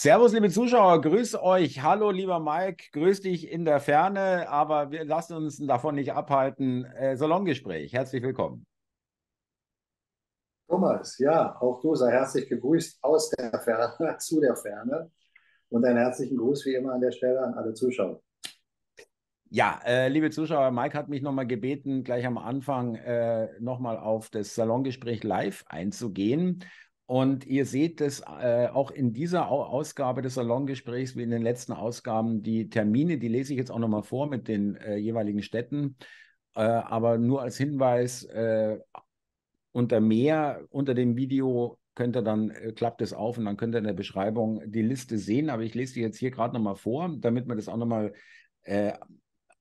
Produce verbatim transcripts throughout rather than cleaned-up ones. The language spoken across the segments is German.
Servus, liebe Zuschauer, grüß euch. Hallo, lieber Mike, grüß dich in der Ferne, aber wir lassen uns davon nicht abhalten. Äh, Salongespräch, herzlich willkommen. Thomas, ja, auch du sei herzlich gegrüßt aus der Ferne, zu der Ferne. Und einen herzlichen Gruß wie immer an der Stelle an alle Zuschauer. Ja, äh, liebe Zuschauer, Mike hat mich nochmal gebeten, gleich am Anfang äh, nochmal auf das Salongespräch live einzugehen. Und ihr seht es äh, auch in dieser Ausgabe des Salongesprächs, wie in den letzten Ausgaben, die Termine, die lese ich jetzt auch nochmal vor mit den äh, jeweiligen Städten. Äh, aber nur als Hinweis, äh, unter mehr, unter dem Video könnt ihr dann, äh, klappt es auf und dann könnt ihr in der Beschreibung die Liste sehen. Aber ich lese die jetzt hier gerade nochmal vor, damit wir das auch nochmal äh,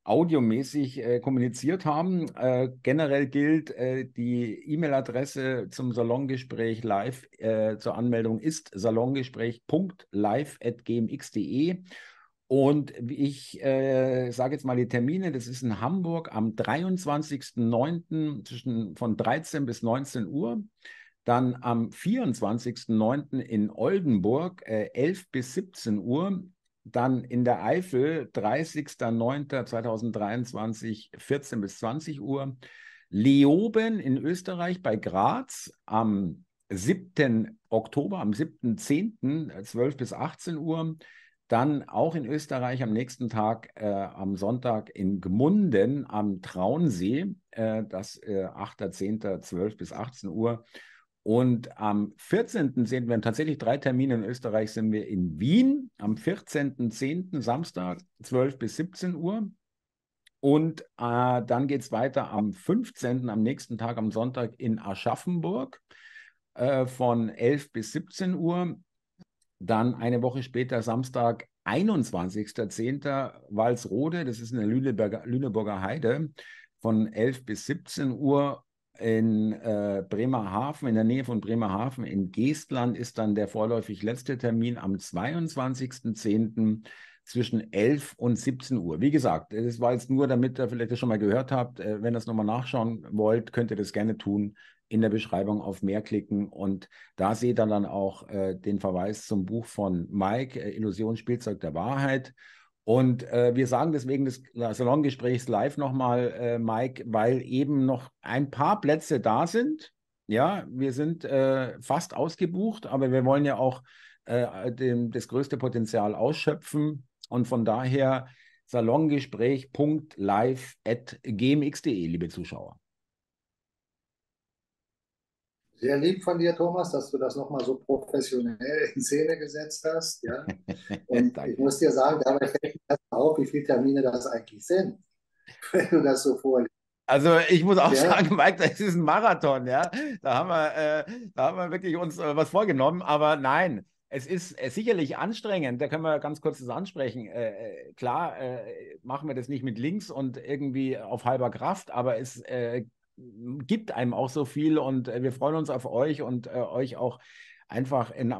audiomäßig äh, kommuniziert haben. Äh, generell gilt, äh, die E-Mail-Adresse zum Salongespräch live äh, zur Anmeldung ist salongespräch punkt live at g m x punkt d e. Und ich äh, sage jetzt mal die Termine. Das ist in Hamburg am dreiundzwanzigsten neunten zwischen von dreizehn bis neunzehn Uhr. Dann am vierundzwanzigsten neunten in Oldenburg äh, elf bis siebzehn Uhr. Dann in der Eifel, dreißigsten neunten zweitausenddreiundzwanzig, vierzehn bis zwanzig Uhr. Leoben in Österreich bei Graz am siebten Oktober, am siebten zehnten zwölf bis achtzehn Uhr. Dann auch in Österreich am nächsten Tag, äh, am Sonntag in Gmunden am Traunsee, äh, das äh, achten zehnten zwölf bis achtzehn Uhr. Und am vierzehnten zehnten sehen wir tatsächlich drei Termine in Österreich, sind wir in Wien, am vierzehnten zehnten Samstag, zwölf bis siebzehn Uhr. Und äh, dann geht es weiter am fünfzehnten am nächsten Tag, am Sonntag in Aschaffenburg äh, von elf bis siebzehn Uhr. Dann eine Woche später, Samstag, einundzwanzigsten zehnten Walsrode, das ist in der Lüneburger, Lüneburger Heide, von elf bis siebzehn Uhr. In äh, Bremerhaven, in der Nähe von Bremerhaven, in Geestland ist dann der vorläufig letzte Termin am zweiundzwanzigsten zehnten zwischen elf und siebzehn Uhr. Wie gesagt, das war jetzt nur, damit ihr vielleicht das schon mal gehört habt. Äh, wenn ihr das nochmal nachschauen wollt, könnt ihr das gerne tun. In der Beschreibung auf mehr klicken und da seht ihr dann auch äh, den Verweis zum Buch von Mike, äh, Illusion, Spielzeug der Wahrheit. Und äh, wir sagen deswegen des Salongesprächs live nochmal, äh, Mike, weil eben noch ein paar Plätze da sind. Ja, wir sind äh, fast ausgebucht, aber wir wollen ja auch äh, dem, das größte Potenzial ausschöpfen. Und von daher salongespräch punkt live at g m x punkt d e, liebe Zuschauer. Sehr lieb von dir, Thomas, dass du das nochmal so professionell in Szene gesetzt hast. Ja? Und ich muss dir sagen, dabei fällt mir erst auf, wie viele Termine das eigentlich sind, wenn du das so vorliest. Also ich muss auch ja. sagen, Mike, das ist ein Marathon. Ja? Da, haben wir, äh, da haben wir wirklich uns äh, was vorgenommen, aber nein. Es ist äh, sicherlich anstrengend, da können wir ganz kurz das ansprechen. Äh, klar äh, machen wir das nicht mit links und irgendwie auf halber Kraft, aber es äh, gibt einem auch so viel und wir freuen uns auf euch und äh, euch auch einfach in,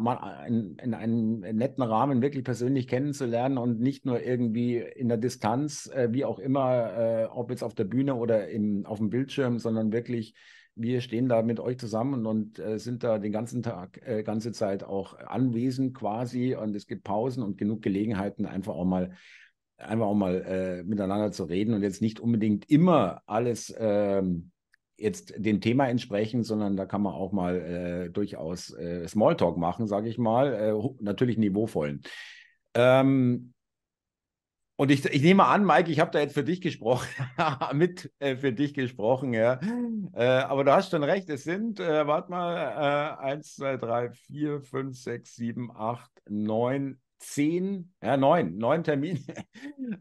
in, in einem netten Rahmen wirklich persönlich kennenzulernen und nicht nur irgendwie in der Distanz, äh, wie auch immer, äh, ob jetzt auf der Bühne oder im, auf dem Bildschirm, sondern wirklich, wir stehen da mit euch zusammen und äh, sind da den ganzen Tag, äh, ganze Zeit auch anwesend quasi und es gibt Pausen und genug Gelegenheiten, einfach auch mal einfach auch mal äh, miteinander zu reden und jetzt nicht unbedingt immer alles äh, jetzt dem Thema entsprechend, sondern da kann man auch mal äh, durchaus äh, Smalltalk machen, sage ich mal, äh, natürlich niveauvollen. Ähm, und ich, ich nehme an, Mike, ich habe da jetzt für dich gesprochen, mit äh, für dich gesprochen, ja. Äh, aber du hast schon recht, es sind, äh, warte mal, äh, eins, zwei, drei, vier, fünf, sechs, sieben, acht, neun, zehn, ja, neun, neun Termine,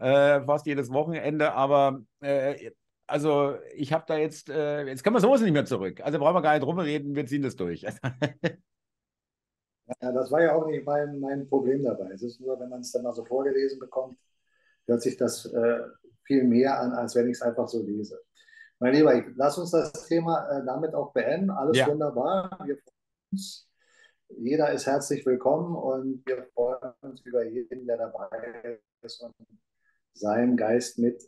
äh, fast jedes Wochenende, aber äh, also ich habe da jetzt, äh, jetzt können wir sowas nicht mehr zurück. Also brauchen wir gar nicht drum reden, wir ziehen das durch. Ja, das war ja auch nicht mein, mein Problem dabei. Es ist nur, wenn man es dann mal so vorgelesen bekommt, hört sich das äh, viel mehr an, als wenn ich es einfach so lese. Mein Lieber, ich, lass uns das Thema äh, damit auch beenden. Alles ja. wunderbar. Wir freuen uns. Jeder ist herzlich willkommen und wir freuen uns über jeden, der dabei ist und seinen Geist mit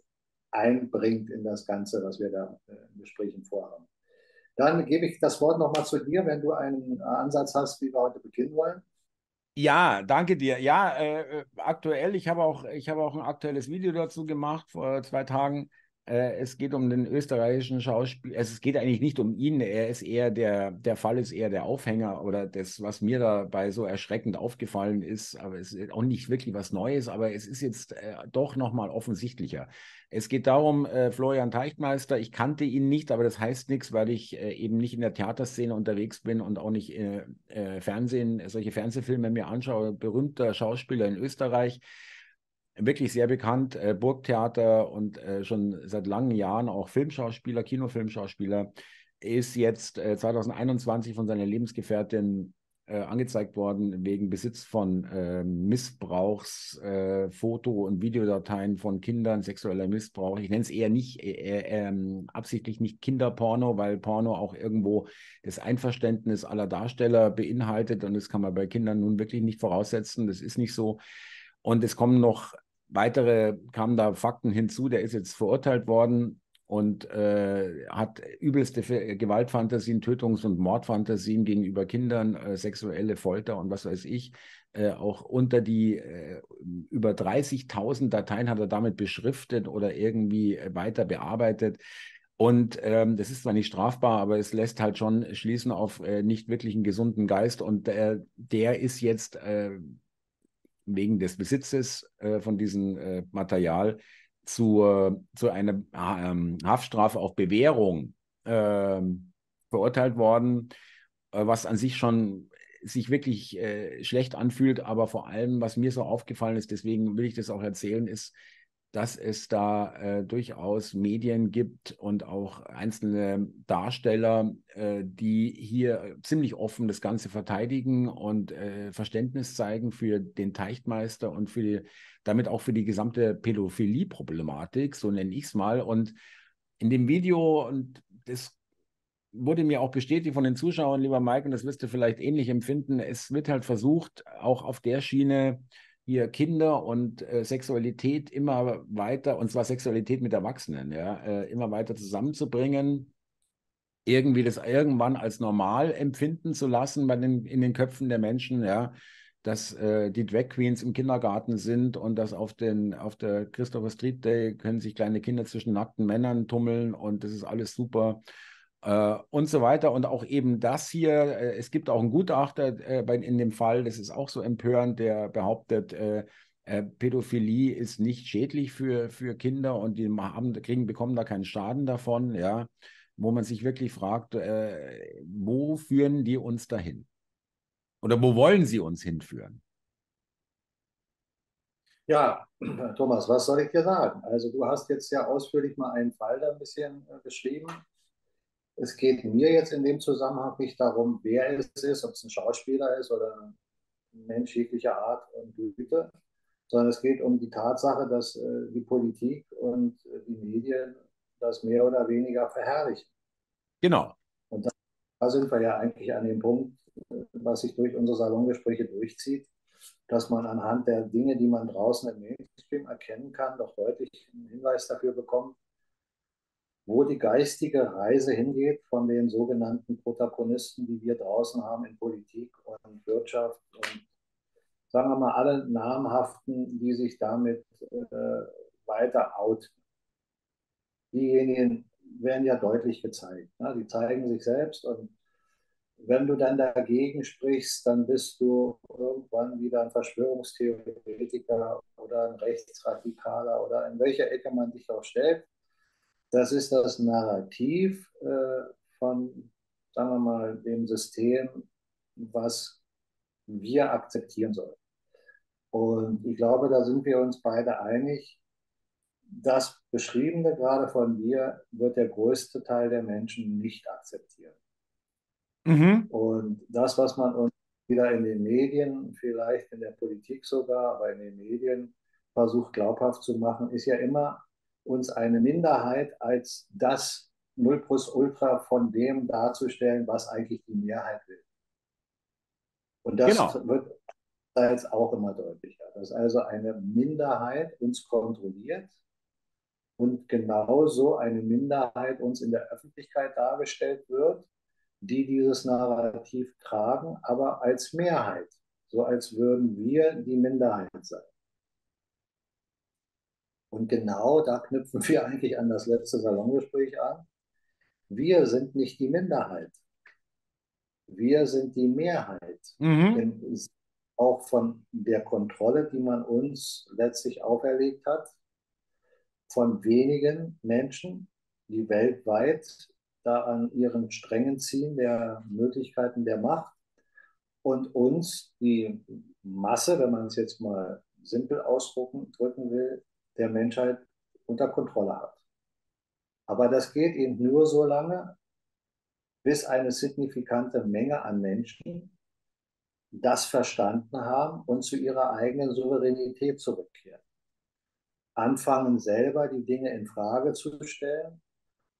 einbringt in das Ganze, was wir da in Gesprächen vorhaben. Dann gebe ich das Wort nochmal zu dir, wenn du einen Ansatz hast, wie wir heute beginnen wollen. Ja, danke dir. Ja, äh, aktuell, ich habe auch, ich habe auch ein aktuelles Video dazu gemacht vor zwei Tagen. Äh, es geht um den österreichischen Schauspieler. Also es geht eigentlich nicht um ihn. Er ist eher der, der Fall ist eher der Aufhänger oder das, was mir dabei so erschreckend aufgefallen ist. Aber es ist auch nicht wirklich was Neues, aber es ist jetzt äh, doch nochmal offensichtlicher. Es geht darum, äh, Florian Teichtmeister, ich kannte ihn nicht, aber das heißt nichts, weil ich äh, eben nicht in der Theaterszene unterwegs bin und auch nicht äh, äh, Fernsehen, solche Fernsehfilme mir anschaue. Berühmter Schauspieler in Österreich, wirklich sehr bekannt, äh, Burgtheater und äh, schon seit langen Jahren auch Filmschauspieler, Kinofilmschauspieler, ist jetzt äh, zweitausendeinundzwanzig von seiner Lebensgefährtin äh, angezeigt worden wegen Besitz von äh, Missbrauchs, äh, Foto- und Videodateien von Kindern, sexueller Missbrauch. Ich nenne es eher nicht, äh, äh, absichtlich nicht Kinderporno, weil Porno auch irgendwo das Einverständnis aller Darsteller beinhaltet und das kann man bei Kindern nun wirklich nicht voraussetzen, das ist nicht so. Und es kommen noch weitere, kamen da Fakten hinzu, der ist jetzt verurteilt worden und äh, hat übelste Gewaltfantasien, Tötungs- und Mordfantasien gegenüber Kindern, äh, sexuelle Folter und was weiß ich. Äh, auch unter die äh, über dreißigtausend Dateien hat er damit beschriftet oder irgendwie weiter bearbeitet. Und ähm, das ist zwar nicht strafbar, aber es lässt halt schon schließen auf äh, nicht wirklich einen gesunden Geist. Und äh, der ist jetzt... Äh, wegen des Besitzes äh, von diesem äh, Material zu, äh, zu einer äh, Haftstrafe auf Bewährung äh, verurteilt worden, äh, was an sich schon sich wirklich äh, schlecht anfühlt, aber vor allem, was mir so aufgefallen ist, deswegen will ich das auch erzählen, ist, dass es da äh, durchaus Medien gibt und auch einzelne Darsteller, äh, die hier ziemlich offen das Ganze verteidigen und äh, Verständnis zeigen für den Teichtmeister und für die, damit auch für die gesamte Pädophilie-Problematik, so nenne ich es mal. Und in dem Video, und das wurde mir auch bestätigt von den Zuschauern, lieber Mike, und das wirst du vielleicht ähnlich empfinden, es wird halt versucht, auch auf der Schiene hier Kinder und äh, Sexualität immer weiter, und zwar Sexualität mit Erwachsenen, ja, äh, immer weiter zusammenzubringen, irgendwie das irgendwann als normal empfinden zu lassen bei den, in den Köpfen der Menschen, ja, dass äh, die Drag Queens im Kindergarten sind und dass auf, den, auf der Christopher Street Day können sich kleine Kinder zwischen nackten Männern tummeln und das ist alles super. Uh, und so weiter. Und auch eben das hier, äh, es gibt auch einen Gutachter äh, bei, in dem Fall, das ist auch so empörend, der behauptet, äh, äh, Pädophilie ist nicht schädlich für, für Kinder und die haben, kriegen, bekommen da keinen Schaden davon, ja, wo man sich wirklich fragt, äh, wo führen die uns dahin? Oder wo wollen sie uns hinführen? Ja, Thomas, was soll ich dir sagen? Also du hast jetzt ja ausführlich mal einen Fall da ein bisschen äh, beschrieben. Es geht mir jetzt in dem Zusammenhang nicht darum, wer es ist, ob es ein Schauspieler ist oder ein Mensch jeglicher Art und Güte, sondern es geht um die Tatsache, dass äh, die Politik und äh, die Medien das mehr oder weniger verherrlichen. Genau. Und da, da sind wir ja eigentlich an dem Punkt, äh, was sich durch unsere Salongespräche durchzieht, dass man anhand der Dinge, die man draußen im Mainstream erkennen kann, doch deutlich einen Hinweis dafür bekommt, wo die geistige Reise hingeht von den sogenannten Protagonisten, die wir draußen haben in Politik und Wirtschaft und sagen wir mal alle namhaften, die sich damit äh, weiter outen. Diejenigen werden ja deutlich gezeigt, ne? Die zeigen sich selbst und wenn du dann dagegen sprichst, dann bist du irgendwann wieder ein Verschwörungstheoretiker oder ein Rechtsradikaler oder in welcher Ecke man dich auch stellt. Das ist das Narrativ äh, von, sagen wir mal, dem System, was wir akzeptieren sollen. Und ich glaube, da sind wir uns beide einig, das Beschriebene gerade von dir wird der größte Teil der Menschen nicht akzeptieren. Mhm. Und das, was man uns wieder in den Medien, vielleicht in der Politik sogar, aber in den Medien versucht glaubhaft zu machen, ist ja immer, uns eine Minderheit als das Nullplusultra von dem darzustellen, was eigentlich die Mehrheit will. Und das genau. Wird jetzt auch immer deutlicher, dass also eine Minderheit uns kontrolliert und genauso eine Minderheit uns in der Öffentlichkeit dargestellt wird, die dieses Narrativ tragen, aber als Mehrheit. so als würden wir die Minderheit sein. Und genau da knüpfen wir eigentlich an das letzte Salongespräch an. Wir sind nicht die Minderheit. Wir sind die Mehrheit. Mhm. Im, auch von der Kontrolle, die man uns letztlich auferlegt hat, von wenigen Menschen, die weltweit da an ihren Strängen ziehen, der Möglichkeiten der Macht. Und uns, die Masse, wenn man es jetzt mal simpel ausdrücken drücken will, der Menschheit unter Kontrolle hat. Aber das geht eben nur so lange, bis eine signifikante Menge an Menschen das verstanden haben und zu ihrer eigenen Souveränität zurückkehren. Anfangen selber die Dinge in Frage zu stellen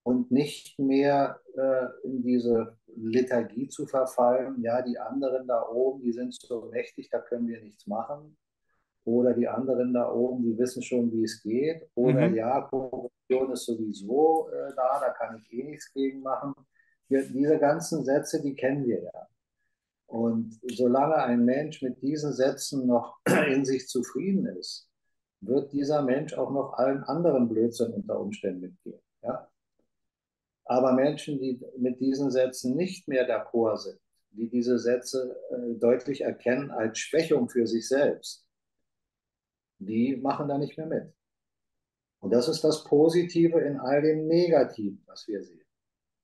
und nicht mehr äh, in diese Lethargie zu verfallen, ja, die anderen da oben, die sind so mächtig, da können wir nichts machen. Oder die anderen da oben, die wissen schon, wie es geht. Oder mhm. ja, Korruption ist sowieso äh, da, da kann ich eh nichts gegen machen. Wir, diese ganzen Sätze, die kennen wir ja. Und solange ein Mensch mit diesen Sätzen noch in sich zufrieden ist, wird dieser Mensch auch noch allen anderen Blödsinn unter Umständen mitgehen. Ja? Aber Menschen, die mit diesen Sätzen nicht mehr d'accord sind, die diese Sätze äh, deutlich erkennen als Schwächung für sich selbst, die machen da nicht mehr mit. Und das ist das Positive in all dem Negativen, was wir sehen.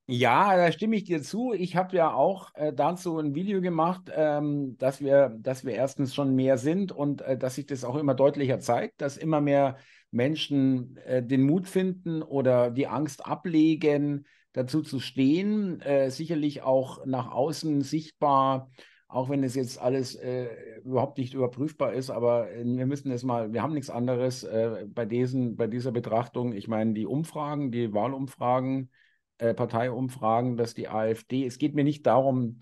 Ja, da stimme ich dir zu. Ich habe ja auch äh, dazu ein Video gemacht, ähm, dass wir, dass wir erstens schon mehr sind und äh, dass sich das auch immer deutlicher zeigt, dass immer mehr Menschen äh, den Mut finden oder die Angst ablegen, dazu zu stehen. Äh, sicherlich auch nach außen sichtbar, auch wenn es jetzt alles äh, überhaupt nicht überprüfbar ist, aber äh, wir müssen es mal, wir haben nichts anderes äh, bei diesen, bei dieser Betrachtung. Ich meine, die Umfragen, die Wahlumfragen, äh, Parteiumfragen, dass die AfD, es geht mir nicht darum,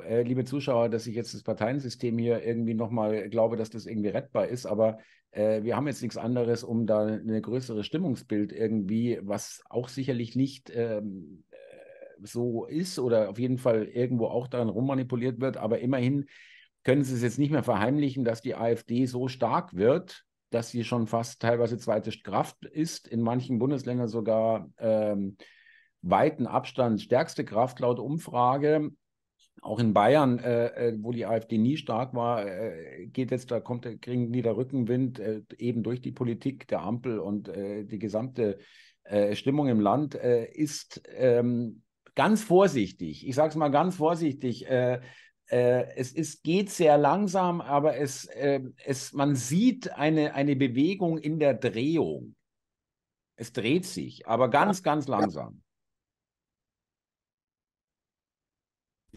äh, liebe Zuschauer, dass ich jetzt das Parteiensystem hier irgendwie nochmal glaube, dass das irgendwie rettbar ist, aber äh, wir haben jetzt nichts anderes, um da eine größere Stimmungsbild irgendwie, was auch sicherlich nicht ähm, so ist oder auf jeden Fall irgendwo auch daran rummanipuliert wird, aber immerhin können sie es jetzt nicht mehr verheimlichen, dass die AfD so stark wird, dass sie schon fast teilweise zweite Kraft ist, in manchen Bundesländern sogar ähm, weiten Abstand stärkste Kraft laut Umfrage. Auch in Bayern, äh, wo die AfD nie stark war, äh, geht jetzt, da kommt, kriegen die da Rückenwind, äh, eben durch die Politik der Ampel und äh, die gesamte äh, Stimmung im Land äh, ist ähm, ganz vorsichtig, ich sage es mal ganz vorsichtig, äh, äh, es ist, geht sehr langsam, aber es, äh, es, man sieht eine, eine Bewegung in der Drehung. Es dreht sich, aber ganz, ganz langsam.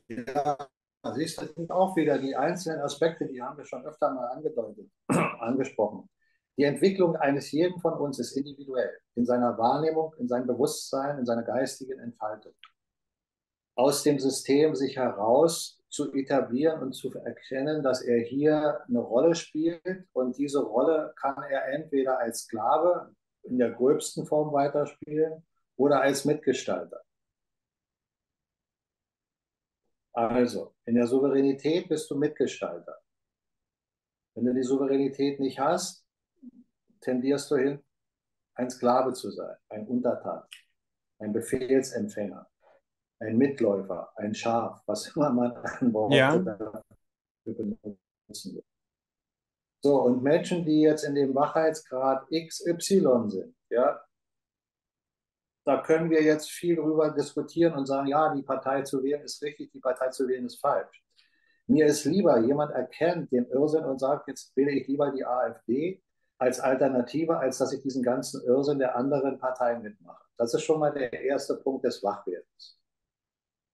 Ja, siehst du, das sind auch wieder die einzelnen Aspekte, die haben wir schon öfter mal angedeutet, angesprochen. Die Entwicklung eines jeden von uns ist individuell, in seiner Wahrnehmung, in seinem Bewusstsein, in seiner geistigen Entfaltung. Aus dem System sich heraus zu etablieren und zu erkennen, dass er hier eine Rolle spielt und diese Rolle kann er entweder als Sklave in der gröbsten Form weiterspielen oder als Mitgestalter. Also, in der Souveränität bist du Mitgestalter. Wenn du die Souveränität nicht hast, tendierst du hin, ein Sklave zu sein, ein Untertan, ein Befehlsempfänger, ein Mitläufer, ein Schaf, was immer man an Bord ja. benutzen will. So, und Menschen, die jetzt in dem Wachheitsgrad X Y sind, ja, da können wir jetzt viel drüber diskutieren und sagen, ja, die Partei zu wählen ist richtig, die Partei zu wählen ist falsch. Mir ist lieber, jemand erkennt den Irrsinn und sagt, jetzt wähle ich lieber die AfD als Alternative, als dass ich diesen ganzen Irrsinn der anderen Parteien mitmache. Das ist schon mal der erste Punkt des Wachwerdens.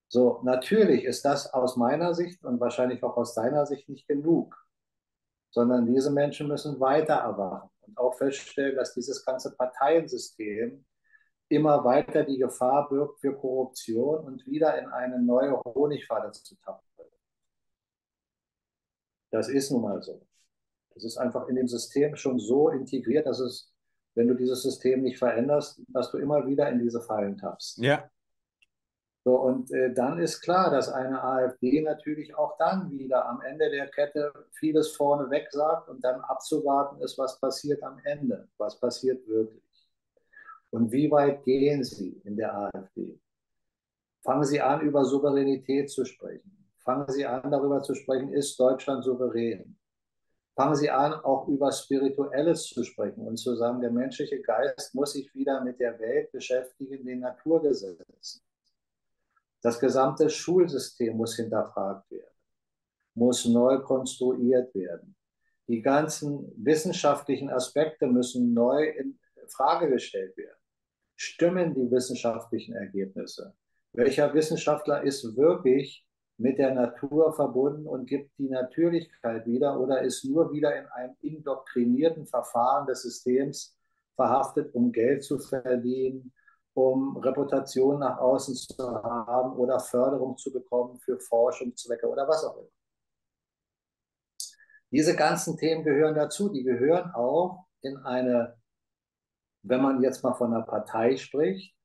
So, natürlich ist das aus meiner Sicht und wahrscheinlich auch aus deiner Sicht nicht genug, sondern diese Menschen müssen weiter erwachen und auch feststellen, dass dieses ganze Parteiensystem immer weiter die Gefahr birgt für Korruption und wieder in eine neue Honigfalle zu tappen. Das ist nun mal so. Es ist einfach in dem System schon so integriert, dass es, wenn du dieses System nicht veränderst, dass du immer wieder in diese Fallen tappst. Ja. So, und äh, dann ist klar, dass eine AfD natürlich auch dann wieder am Ende der Kette vieles vorneweg sagt und dann abzuwarten ist, was passiert am Ende, was passiert wirklich. Und wie weit gehen Sie in der AfD? Fangen Sie an, über Souveränität zu sprechen. Fangen Sie an, darüber zu sprechen, ist Deutschland souverän? Fangen Sie an, auch über Spirituelles zu sprechen und zu sagen, der menschliche Geist muss sich wieder mit der Welt beschäftigen, den Naturgesetzen. Das gesamte Schulsystem muss hinterfragt werden, muss neu konstruiert werden. Die ganzen wissenschaftlichen Aspekte müssen neu in Frage gestellt werden. Stimmen die wissenschaftlichen Ergebnisse? Welcher Wissenschaftler ist wirklich mit der Natur verbunden und gibt die Natürlichkeit wieder oder ist nur wieder in einem indoktrinierten Verfahren des Systems verhaftet, um Geld zu verdienen, um Reputation nach außen zu haben oder Förderung zu bekommen für Forschungszwecke oder was auch immer. Diese ganzen Themen gehören dazu. Die gehören auch in eine, wenn man jetzt mal von einer Partei spricht,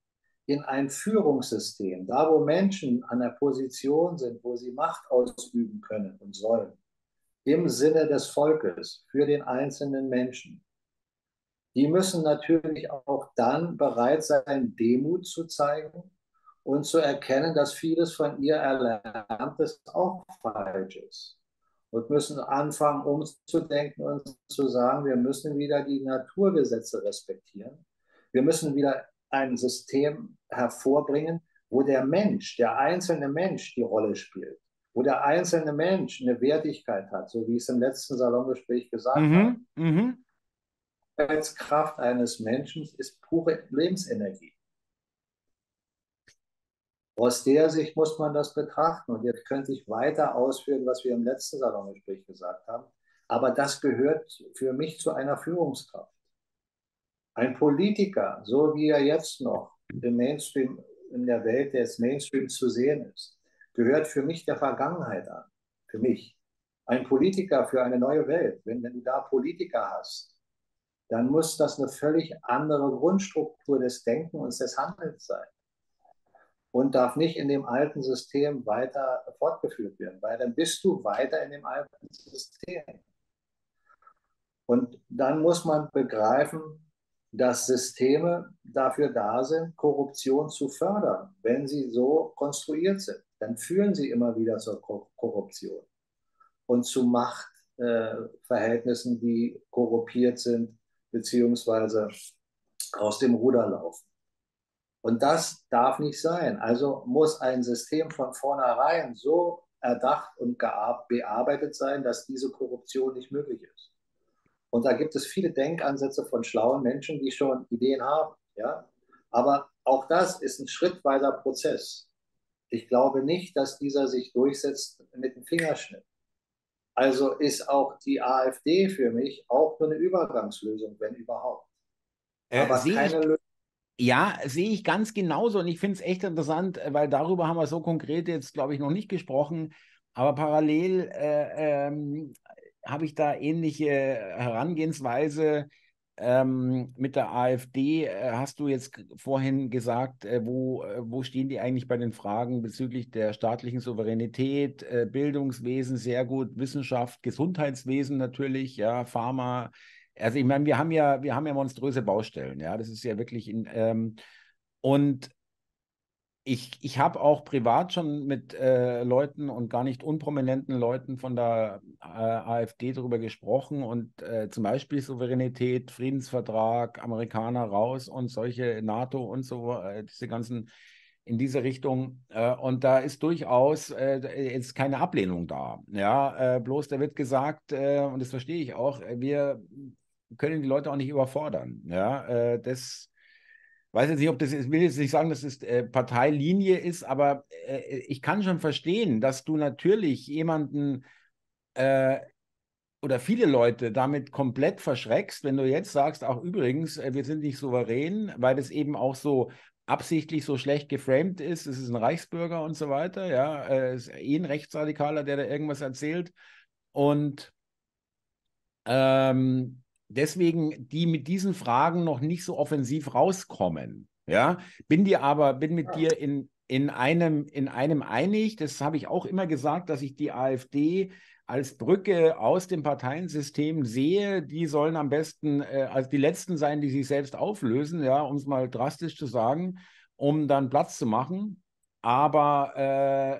in ein Führungssystem. Da, wo Menschen an der Position sind, wo sie Macht ausüben können und sollen, im Sinne des Volkes, für den einzelnen Menschen. Die müssen natürlich auch dann bereit sein, Demut zu zeigen und zu erkennen, dass vieles von ihr Erlerntes auch falsch ist. Und müssen anfangen, umzudenken und zu sagen, wir müssen wieder die Naturgesetze respektieren. Wir müssen wieder ein System hervorbringen, wo der Mensch, der einzelne Mensch die Rolle spielt. Wo der einzelne Mensch eine Wertigkeit hat, so wie ich es im letzten Salongespräch gesagt habe. Mhm. Als Kraft eines Menschen ist pure Lebensenergie. Aus der Sicht muss man das betrachten. Und jetzt könnte ich weiter ausführen, was wir im letzten Salongespräch gesagt haben. Aber das gehört für mich zu einer Führungskraft. Ein Politiker, so wie er jetzt noch im Mainstream, in der Welt des Mainstreams zu sehen ist, gehört für mich der Vergangenheit an. Für mich. Ein Politiker für eine neue Welt. Wenn, wenn du da Politiker hast, dann muss das eine völlig andere Grundstruktur des Denkens und des Handelns sein und darf nicht in dem alten System weiter fortgeführt werden, weil dann bist du weiter in dem alten System. Und dann muss man begreifen, dass Systeme dafür da sind, Korruption zu fördern, wenn sie so konstruiert sind. Dann führen sie immer wieder zur Korruption und zu Machtverhältnissen, die korrumpiert sind, beziehungsweise aus dem Ruder laufen. Und das darf nicht sein. Also muss ein System von vornherein so erdacht und bearbeitet sein, dass diese Korruption nicht möglich ist. Und da gibt es viele Denkansätze von schlauen Menschen, die schon Ideen haben. Ja? Aber auch das ist ein schrittweiser Prozess. Ich glaube nicht, dass dieser sich durchsetzt mit dem Fingerschnitt. Also ist auch die AfD für mich auch nur eine Übergangslösung, wenn überhaupt. Äh, Aber keine Lösung. Ja, sehe ich ganz genauso. Und ich finde es echt interessant, weil darüber haben wir so konkret jetzt, glaube ich, noch nicht gesprochen. Aber parallel äh, ähm, habe ich da ähnliche Herangehensweise ähm, mit der AfD. Äh, hast du jetzt vorhin gesagt, äh, wo, äh, wo stehen die eigentlich bei den Fragen bezüglich der staatlichen Souveränität, äh, Bildungswesen, sehr gut, Wissenschaft, Gesundheitswesen natürlich, ja, Pharma. Also ich meine, wir haben ja, wir haben ja monströse Baustellen, ja, das ist ja wirklich, in, ähm, und ich, ich habe auch privat schon mit äh, Leuten und gar nicht unprominenten Leuten von der äh, AfD darüber gesprochen und äh, zum Beispiel Souveränität, Friedensvertrag, Amerikaner raus und solche NATO und so, äh, diese ganzen in diese Richtung. Äh, und da ist durchaus äh, jetzt keine Ablehnung da. Ja, äh, bloß da wird gesagt, äh, und das verstehe ich auch, wir können die Leute auch nicht überfordern. Ja, äh, das weiß jetzt nicht, ob das ist, will jetzt nicht sagen, dass es äh, Parteilinie ist, aber äh, ich kann schon verstehen, dass du natürlich jemanden äh, oder viele Leute damit komplett verschreckst, wenn du jetzt sagst, auch übrigens, äh, wir sind nicht souverän, weil das eben auch so absichtlich so schlecht geframed ist, es ist ein Reichsbürger und so weiter, ja, äh, ist eh ein Rechtsradikaler, der da irgendwas erzählt und ähm, deswegen die mit diesen Fragen noch nicht so offensiv rauskommen, ja, bin dir aber, bin mit dir in in einem, in einem einig. Das habe ich auch immer gesagt, dass ich die AfD als Brücke aus dem Parteiensystem sehe. Die sollen am besten äh, als die Letzten sein, die sich selbst auflösen, ja, um es mal drastisch zu sagen, um dann Platz zu machen. Aber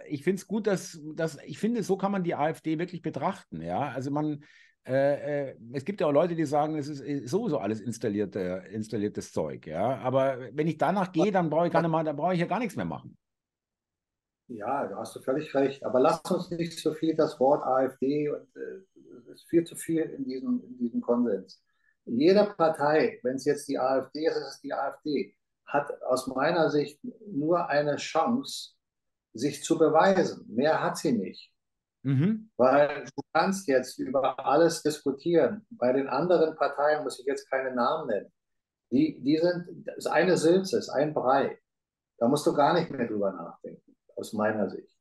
äh, ich finde es gut, dass, dass ich finde, so kann man die AfD wirklich betrachten. Ja? Also man, äh, äh, es gibt ja auch Leute, die sagen, es ist sowieso alles installierte, installiertes Zeug. Ja? Aber wenn ich danach gehe, dann brauche ich gar nicht mal, dann brauche ich ja gar nichts mehr machen. Ja, da hast du völlig recht. Aber lass uns nicht so viel das Wort AfD, und es äh, ist viel zu viel in diesem, in diesem Konsens. Jede Partei, wenn es jetzt die AfD ist, ist es die AfD, hat aus meiner Sicht nur eine Chance, sich zu beweisen. Mehr hat sie nicht. Mhm. Weil du kannst jetzt über alles diskutieren. Bei den anderen Parteien muss ich jetzt keine Namen nennen. Die, die sind, das ist eine Sülze, ist ein Brei. Da musst du gar nicht mehr drüber nachdenken. Aus meiner Sicht.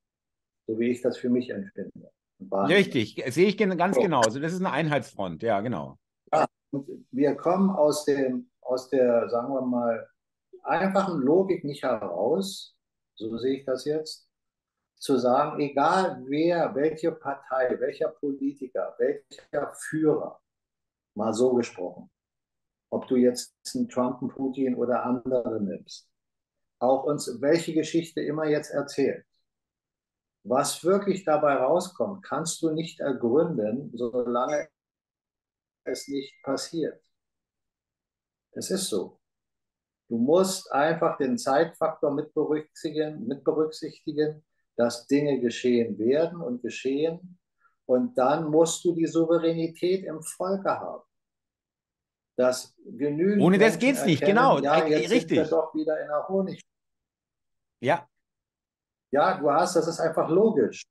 So wie ich das für mich empfinde. Richtig, sehe ich ganz genau. Also das ist eine Einheitsfront, ja, genau. Ja, und wir kommen aus dem, aus der, sagen wir mal, einfachen Logik nicht heraus, so sehe ich das jetzt, zu sagen, egal wer, welche Partei, welcher Politiker, welcher Führer, mal so gesprochen, ob du jetzt einen Trump, einen Putin oder andere nimmst, auch uns welche Geschichte immer jetzt erzählt. Was wirklich dabei rauskommt, kannst du nicht ergründen, solange es nicht passiert. Es ist so. Du musst einfach den Zeitfaktor mit berücksichtigen, mit berücksichtigen, dass Dinge geschehen werden und geschehen. Und dann musst du die Souveränität im Volke haben. Das genügt. Ohne das geht es nicht, genau. Ja, jetzt sind wir doch wieder in der Honig. Ja. Ja, du hast, das ist einfach logisch.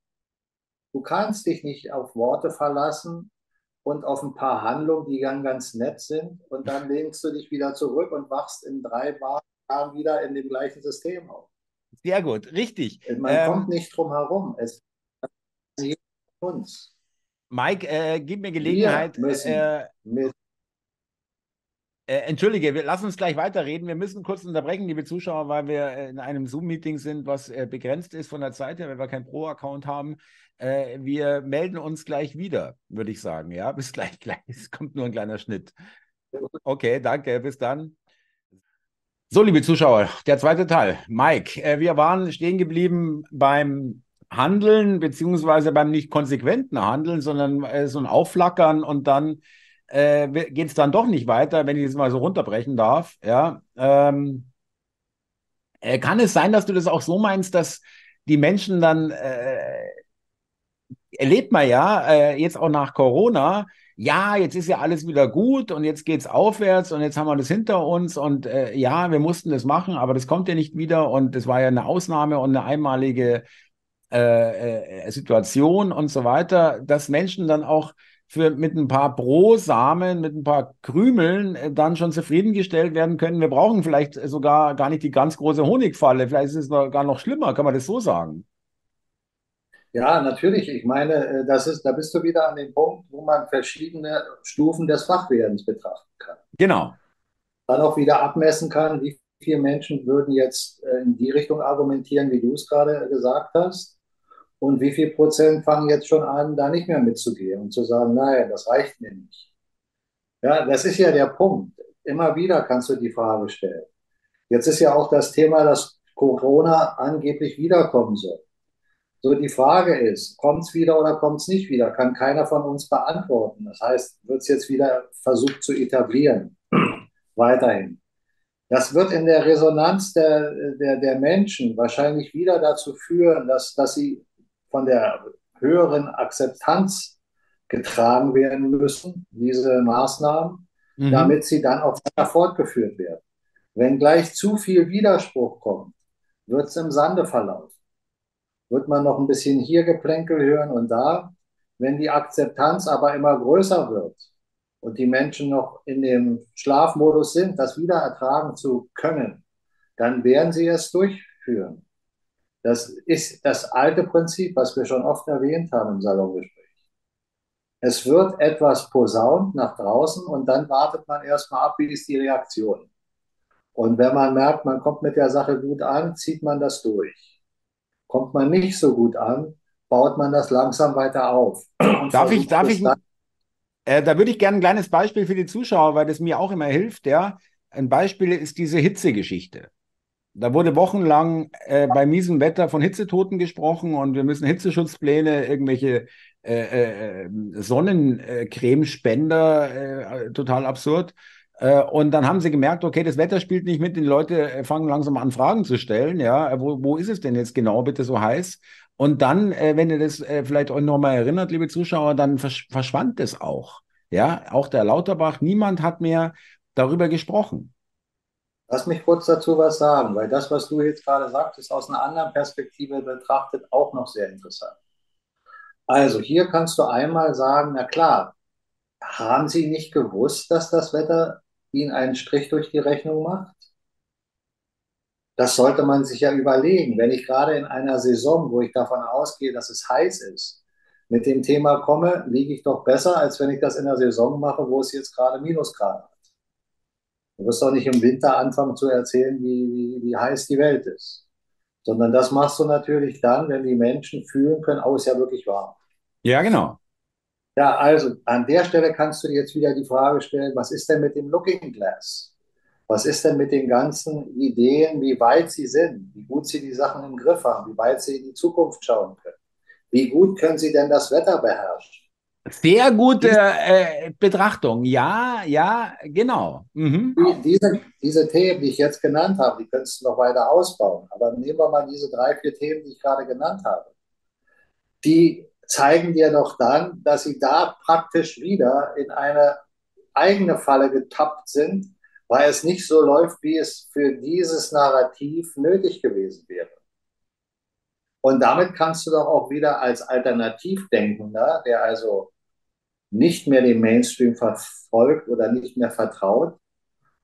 Du kannst dich nicht auf Worte verlassen und auf ein paar Handlungen, die dann ganz nett sind, und dann lehnst du dich wieder zurück und wachst in drei Jahren wieder in dem gleichen System auf. Sehr gut, richtig. Man ähm, kommt nicht drum herum. Es ist uns. Mike, äh, gib mir Gelegenheit. Wir müssen äh, mit Äh, Entschuldige, wir lassen uns gleich weiterreden. Wir müssen kurz unterbrechen, liebe Zuschauer, weil wir in einem Zoom-Meeting sind, was äh, begrenzt ist von der Zeit her, weil wir keinen Pro-Account haben. Äh, wir melden uns gleich wieder, würde ich sagen. Ja, bis gleich, gleich. Es kommt nur ein kleiner Schnitt. Okay, danke, bis dann. So, liebe Zuschauer, der zweite Teil. Mike, äh, wir waren stehen geblieben beim Handeln, beziehungsweise beim nicht konsequenten Handeln, sondern äh, so ein Aufflackern und dann Äh, geht es dann doch nicht weiter, wenn ich das mal so runterbrechen darf. Ja, ähm, äh, kann es sein, dass du das auch so meinst, dass die Menschen dann, äh, erlebt man ja, äh, jetzt auch nach Corona, ja, jetzt ist ja alles wieder gut und jetzt geht es aufwärts und jetzt haben wir das hinter uns und äh, ja, wir mussten das machen, aber das kommt ja nicht wieder und das war ja eine Ausnahme und eine einmalige äh, äh, Situation und so weiter, dass Menschen dann auch Für, mit ein paar Brosamen, mit ein paar Krümeln äh, dann schon zufriedengestellt werden können. Wir brauchen vielleicht sogar gar nicht die ganz große Honigfalle. Vielleicht ist es noch, gar noch schlimmer, kann man das so sagen? Ja, natürlich. Ich meine, das ist, da bist du wieder an dem Punkt, wo man verschiedene Stufen des Wachwerdens betrachten kann. Genau. Dann auch wieder abmessen kann, wie viele Menschen würden jetzt in die Richtung argumentieren, wie du es gerade gesagt hast. Und wie viel Prozent fangen jetzt schon an, da nicht mehr mitzugehen und zu sagen, naja, das reicht mir nicht. Ja, das ist ja der Punkt. Immer wieder kannst du die Frage stellen. Jetzt ist ja auch das Thema, dass Corona angeblich wiederkommen soll. So, die Frage ist, kommt es wieder oder kommt es nicht wieder? Kann keiner von uns beantworten. Das heißt, wird es jetzt wieder versucht zu etablieren, weiterhin. Das wird in der Resonanz der, der, der Menschen wahrscheinlich wieder dazu führen, dass, dass sie von der höheren Akzeptanz getragen werden müssen, diese Maßnahmen, mhm. damit sie dann auch fortgeführt werden. Wenn gleich zu viel Widerspruch kommt, wird es im Sande verlaufen. Wird man noch ein bisschen hier Geplänkel hören und da. Wenn die Akzeptanz aber immer größer wird und die Menschen noch in dem Schlafmodus sind, das wieder ertragen zu können, dann werden sie es durchführen. Das ist das alte Prinzip, was wir schon oft erwähnt haben im Salongespräch. Es wird etwas posaunt nach draußen und dann wartet man erstmal ab, wie ist die Reaktion. Und wenn man merkt, man kommt mit der Sache gut an, zieht man das durch. Kommt man nicht so gut an, baut man das langsam weiter auf. Und darf ich, darf ich, äh, da würde ich gerne ein kleines Beispiel für die Zuschauer, weil das mir auch immer hilft, ja. Ein Beispiel ist diese Hitzegeschichte. Da wurde wochenlang äh, bei miesem Wetter von Hitzetoten gesprochen und wir müssen Hitzeschutzpläne, irgendwelche äh, äh, Sonnencremespender, äh, total absurd. Äh, und dann haben sie gemerkt, okay, das Wetter spielt nicht mit, die Leute fangen langsam an, Fragen zu stellen. Ja, wo, wo ist es denn jetzt genau, bitte so heiß? Und dann, äh, wenn ihr das äh, vielleicht euch nochmal erinnert, liebe Zuschauer, dann versch- verschwand es auch. Ja, auch der Lauterbach, niemand hat mehr darüber gesprochen. Lass mich kurz dazu was sagen, weil das, was du jetzt gerade sagtest, aus einer anderen Perspektive betrachtet, auch noch sehr interessant. Also hier kannst du einmal sagen, na klar, haben Sie nicht gewusst, dass das Wetter Ihnen einen Strich durch die Rechnung macht? Das sollte man sich ja überlegen. Wenn ich gerade in einer Saison, wo ich davon ausgehe, dass es heiß ist, mit dem Thema komme, liege ich doch besser, als wenn ich das in der Saison mache, wo es jetzt gerade Minusgrad hat. Du wirst doch nicht im Winter anfangen zu erzählen, wie, wie, wie heiß die Welt ist. Sondern das machst du natürlich dann, wenn die Menschen fühlen können, oh, ist ja wirklich warm. Ja, genau. Ja, also an der Stelle kannst du dir jetzt wieder die Frage stellen, was ist denn mit dem Looking Glass? Was ist denn mit den ganzen Ideen, wie weit sie sind, wie gut sie die Sachen im Griff haben, wie weit sie in die Zukunft schauen können? Wie gut können sie denn das Wetter beherrschen? Sehr gute äh, Betrachtung. Ja, ja, genau. Mhm. Diese, diese Themen, die ich jetzt genannt habe, die könntest du noch weiter ausbauen. Aber nehmen wir mal diese drei, vier Themen, die ich gerade genannt habe. Die zeigen dir doch dann, dass sie da praktisch wieder in eine eigene Falle getappt sind, weil es nicht so läuft, wie es für dieses Narrativ nötig gewesen wäre. Und damit kannst du doch auch wieder als Alternativdenkender, der also nicht mehr den Mainstream verfolgt oder nicht mehr vertraut,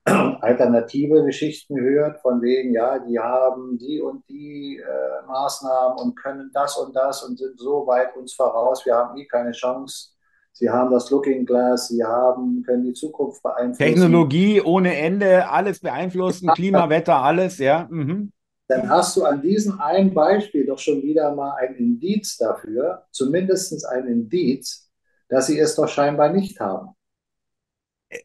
alternative Geschichten hört, von wegen, ja, die haben die und die äh, Maßnahmen und können das und das und sind so weit uns voraus, wir haben nie keine Chance, sie haben das Looking Glass, sie haben, können die Zukunft beeinflussen. Technologie ohne Ende, alles beeinflussen, Klima, Wetter, alles, ja, mhm. Dann hast du an diesem einen Beispiel doch schon wieder mal ein Indiz dafür, zumindest ein Indiz, dass sie es doch scheinbar nicht haben.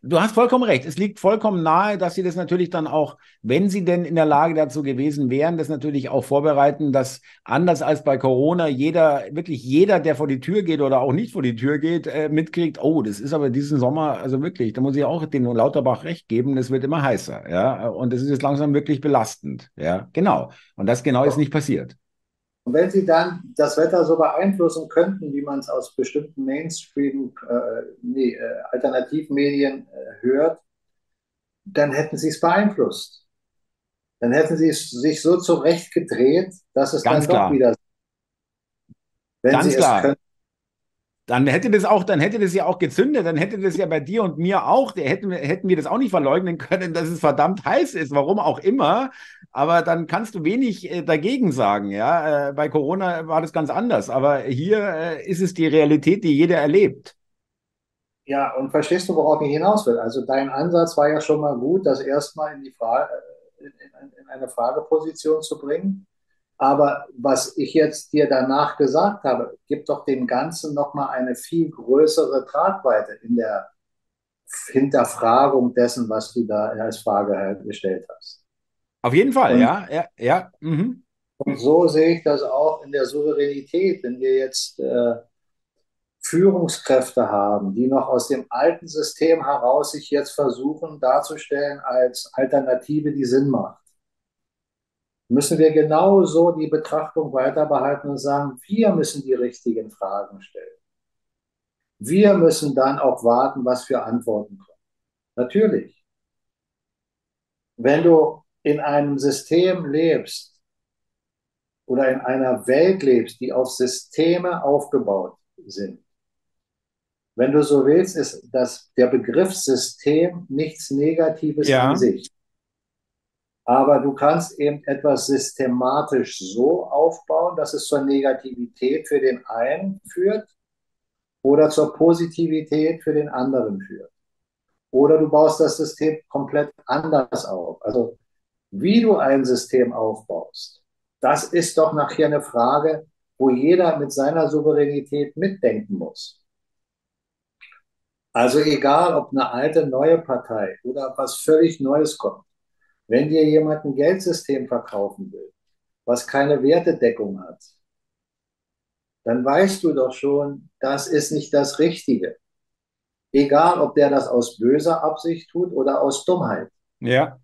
Du hast vollkommen recht. Es liegt vollkommen nahe, dass sie das natürlich dann auch, wenn sie denn in der Lage dazu gewesen wären, das natürlich auch vorbereiten, dass anders als bei Corona jeder, wirklich jeder, der vor die Tür geht oder auch nicht vor die Tür geht, äh, mitkriegt, oh, das ist aber diesen Sommer, also wirklich, da muss ich auch dem Lauterbach recht geben, das wird immer heißer, ja, und das ist jetzt langsam wirklich belastend, ja, genau. Und das genau ist nicht passiert. Und wenn sie dann das Wetter so beeinflussen könnten, wie man es aus bestimmten Mainstream, äh, nee, äh, Alternativmedien äh, hört, dann hätten sie es beeinflusst. Dann hätten sie es sich so zurechtgedreht, dass es Ganz dann klar. doch wieder... Wenn Ganz sie klar. Es könnten, Dann hätte das auch, dann hätte das ja auch gezündet, dann hätte das ja bei dir und mir auch, hätten, hätten wir das auch nicht verleugnen können, dass es verdammt heiß ist, warum auch immer, aber dann kannst du wenig äh, dagegen sagen, ja, äh, bei Corona war das ganz anders, aber hier äh, ist es die Realität, die jeder erlebt. Ja, und verstehst du, worauf ich hinaus will? Also dein Ansatz war ja schon mal gut, das erstmal in die Frage, in, in eine Frageposition zu bringen. Aber was ich jetzt dir danach gesagt habe, gibt doch dem Ganzen nochmal eine viel größere Tragweite in der Hinterfragung dessen, was du da als Frage halt gestellt hast. Auf jeden Fall, und, ja. ja, ja. Mhm. Und so sehe ich das auch in der Souveränität, wenn wir jetzt äh, Führungskräfte haben, die noch aus dem alten System heraus sich jetzt versuchen darzustellen als Alternative, die Sinn macht. Müssen wir genauso die Betrachtung weiter behalten und sagen, wir müssen die richtigen Fragen stellen. Wir müssen dann auch warten, was für Antworten kommen. Natürlich. Wenn du in einem System lebst oder in einer Welt lebst, die auf Systeme aufgebaut sind, wenn du so willst, ist das, der Begriff System nichts Negatives ja. an sich. Aber du kannst eben etwas systematisch so aufbauen, dass es zur Negativität für den einen führt oder zur Positivität für den anderen führt. Oder du baust das System komplett anders auf. Also wie du ein System aufbaust, das ist doch nachher eine Frage, wo jeder mit seiner Souveränität mitdenken muss. Also egal, ob eine alte, neue Partei oder was völlig Neues kommt, wenn dir jemand ein Geldsystem verkaufen will, was keine Wertedeckung hat, dann weißt du doch schon, das ist nicht das Richtige. Egal, ob der das aus böser Absicht tut oder aus Dummheit. Ja.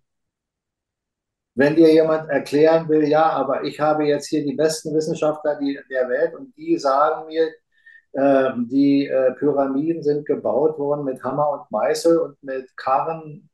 Wenn dir jemand erklären will, ja, aber ich habe jetzt hier die besten Wissenschaftler der Welt und die sagen mir, äh, die äh, Pyramiden sind gebaut worden mit Hammer und Meißel und mit Karren,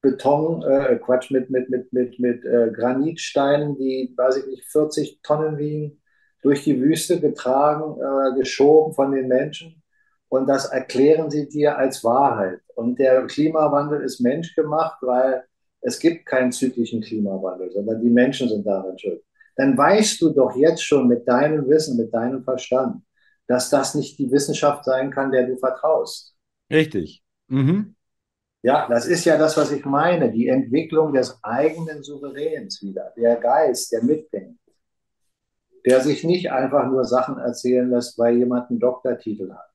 Beton, äh, Quatsch, mit, mit, mit, mit, mit äh, Granitsteinen, die, weiß ich nicht, vierzig Tonnen wiegen, durch die Wüste getragen, äh, geschoben von den Menschen. Und das erklären sie dir als Wahrheit. Und der Klimawandel ist menschgemacht, weil es gibt keinen zyklischen Klimawandel, sondern die Menschen sind daran schuld. Dann weißt du doch jetzt schon mit deinem Wissen, mit deinem Verstand, dass das nicht die Wissenschaft sein kann, der du vertraust. Richtig. Mhm. Ja, das ist ja das, was ich meine. Die Entwicklung des eigenen Souveräns wieder. Der Geist, der mitdenkt. Der sich nicht einfach nur Sachen erzählen lässt, weil jemand einen Doktortitel hat.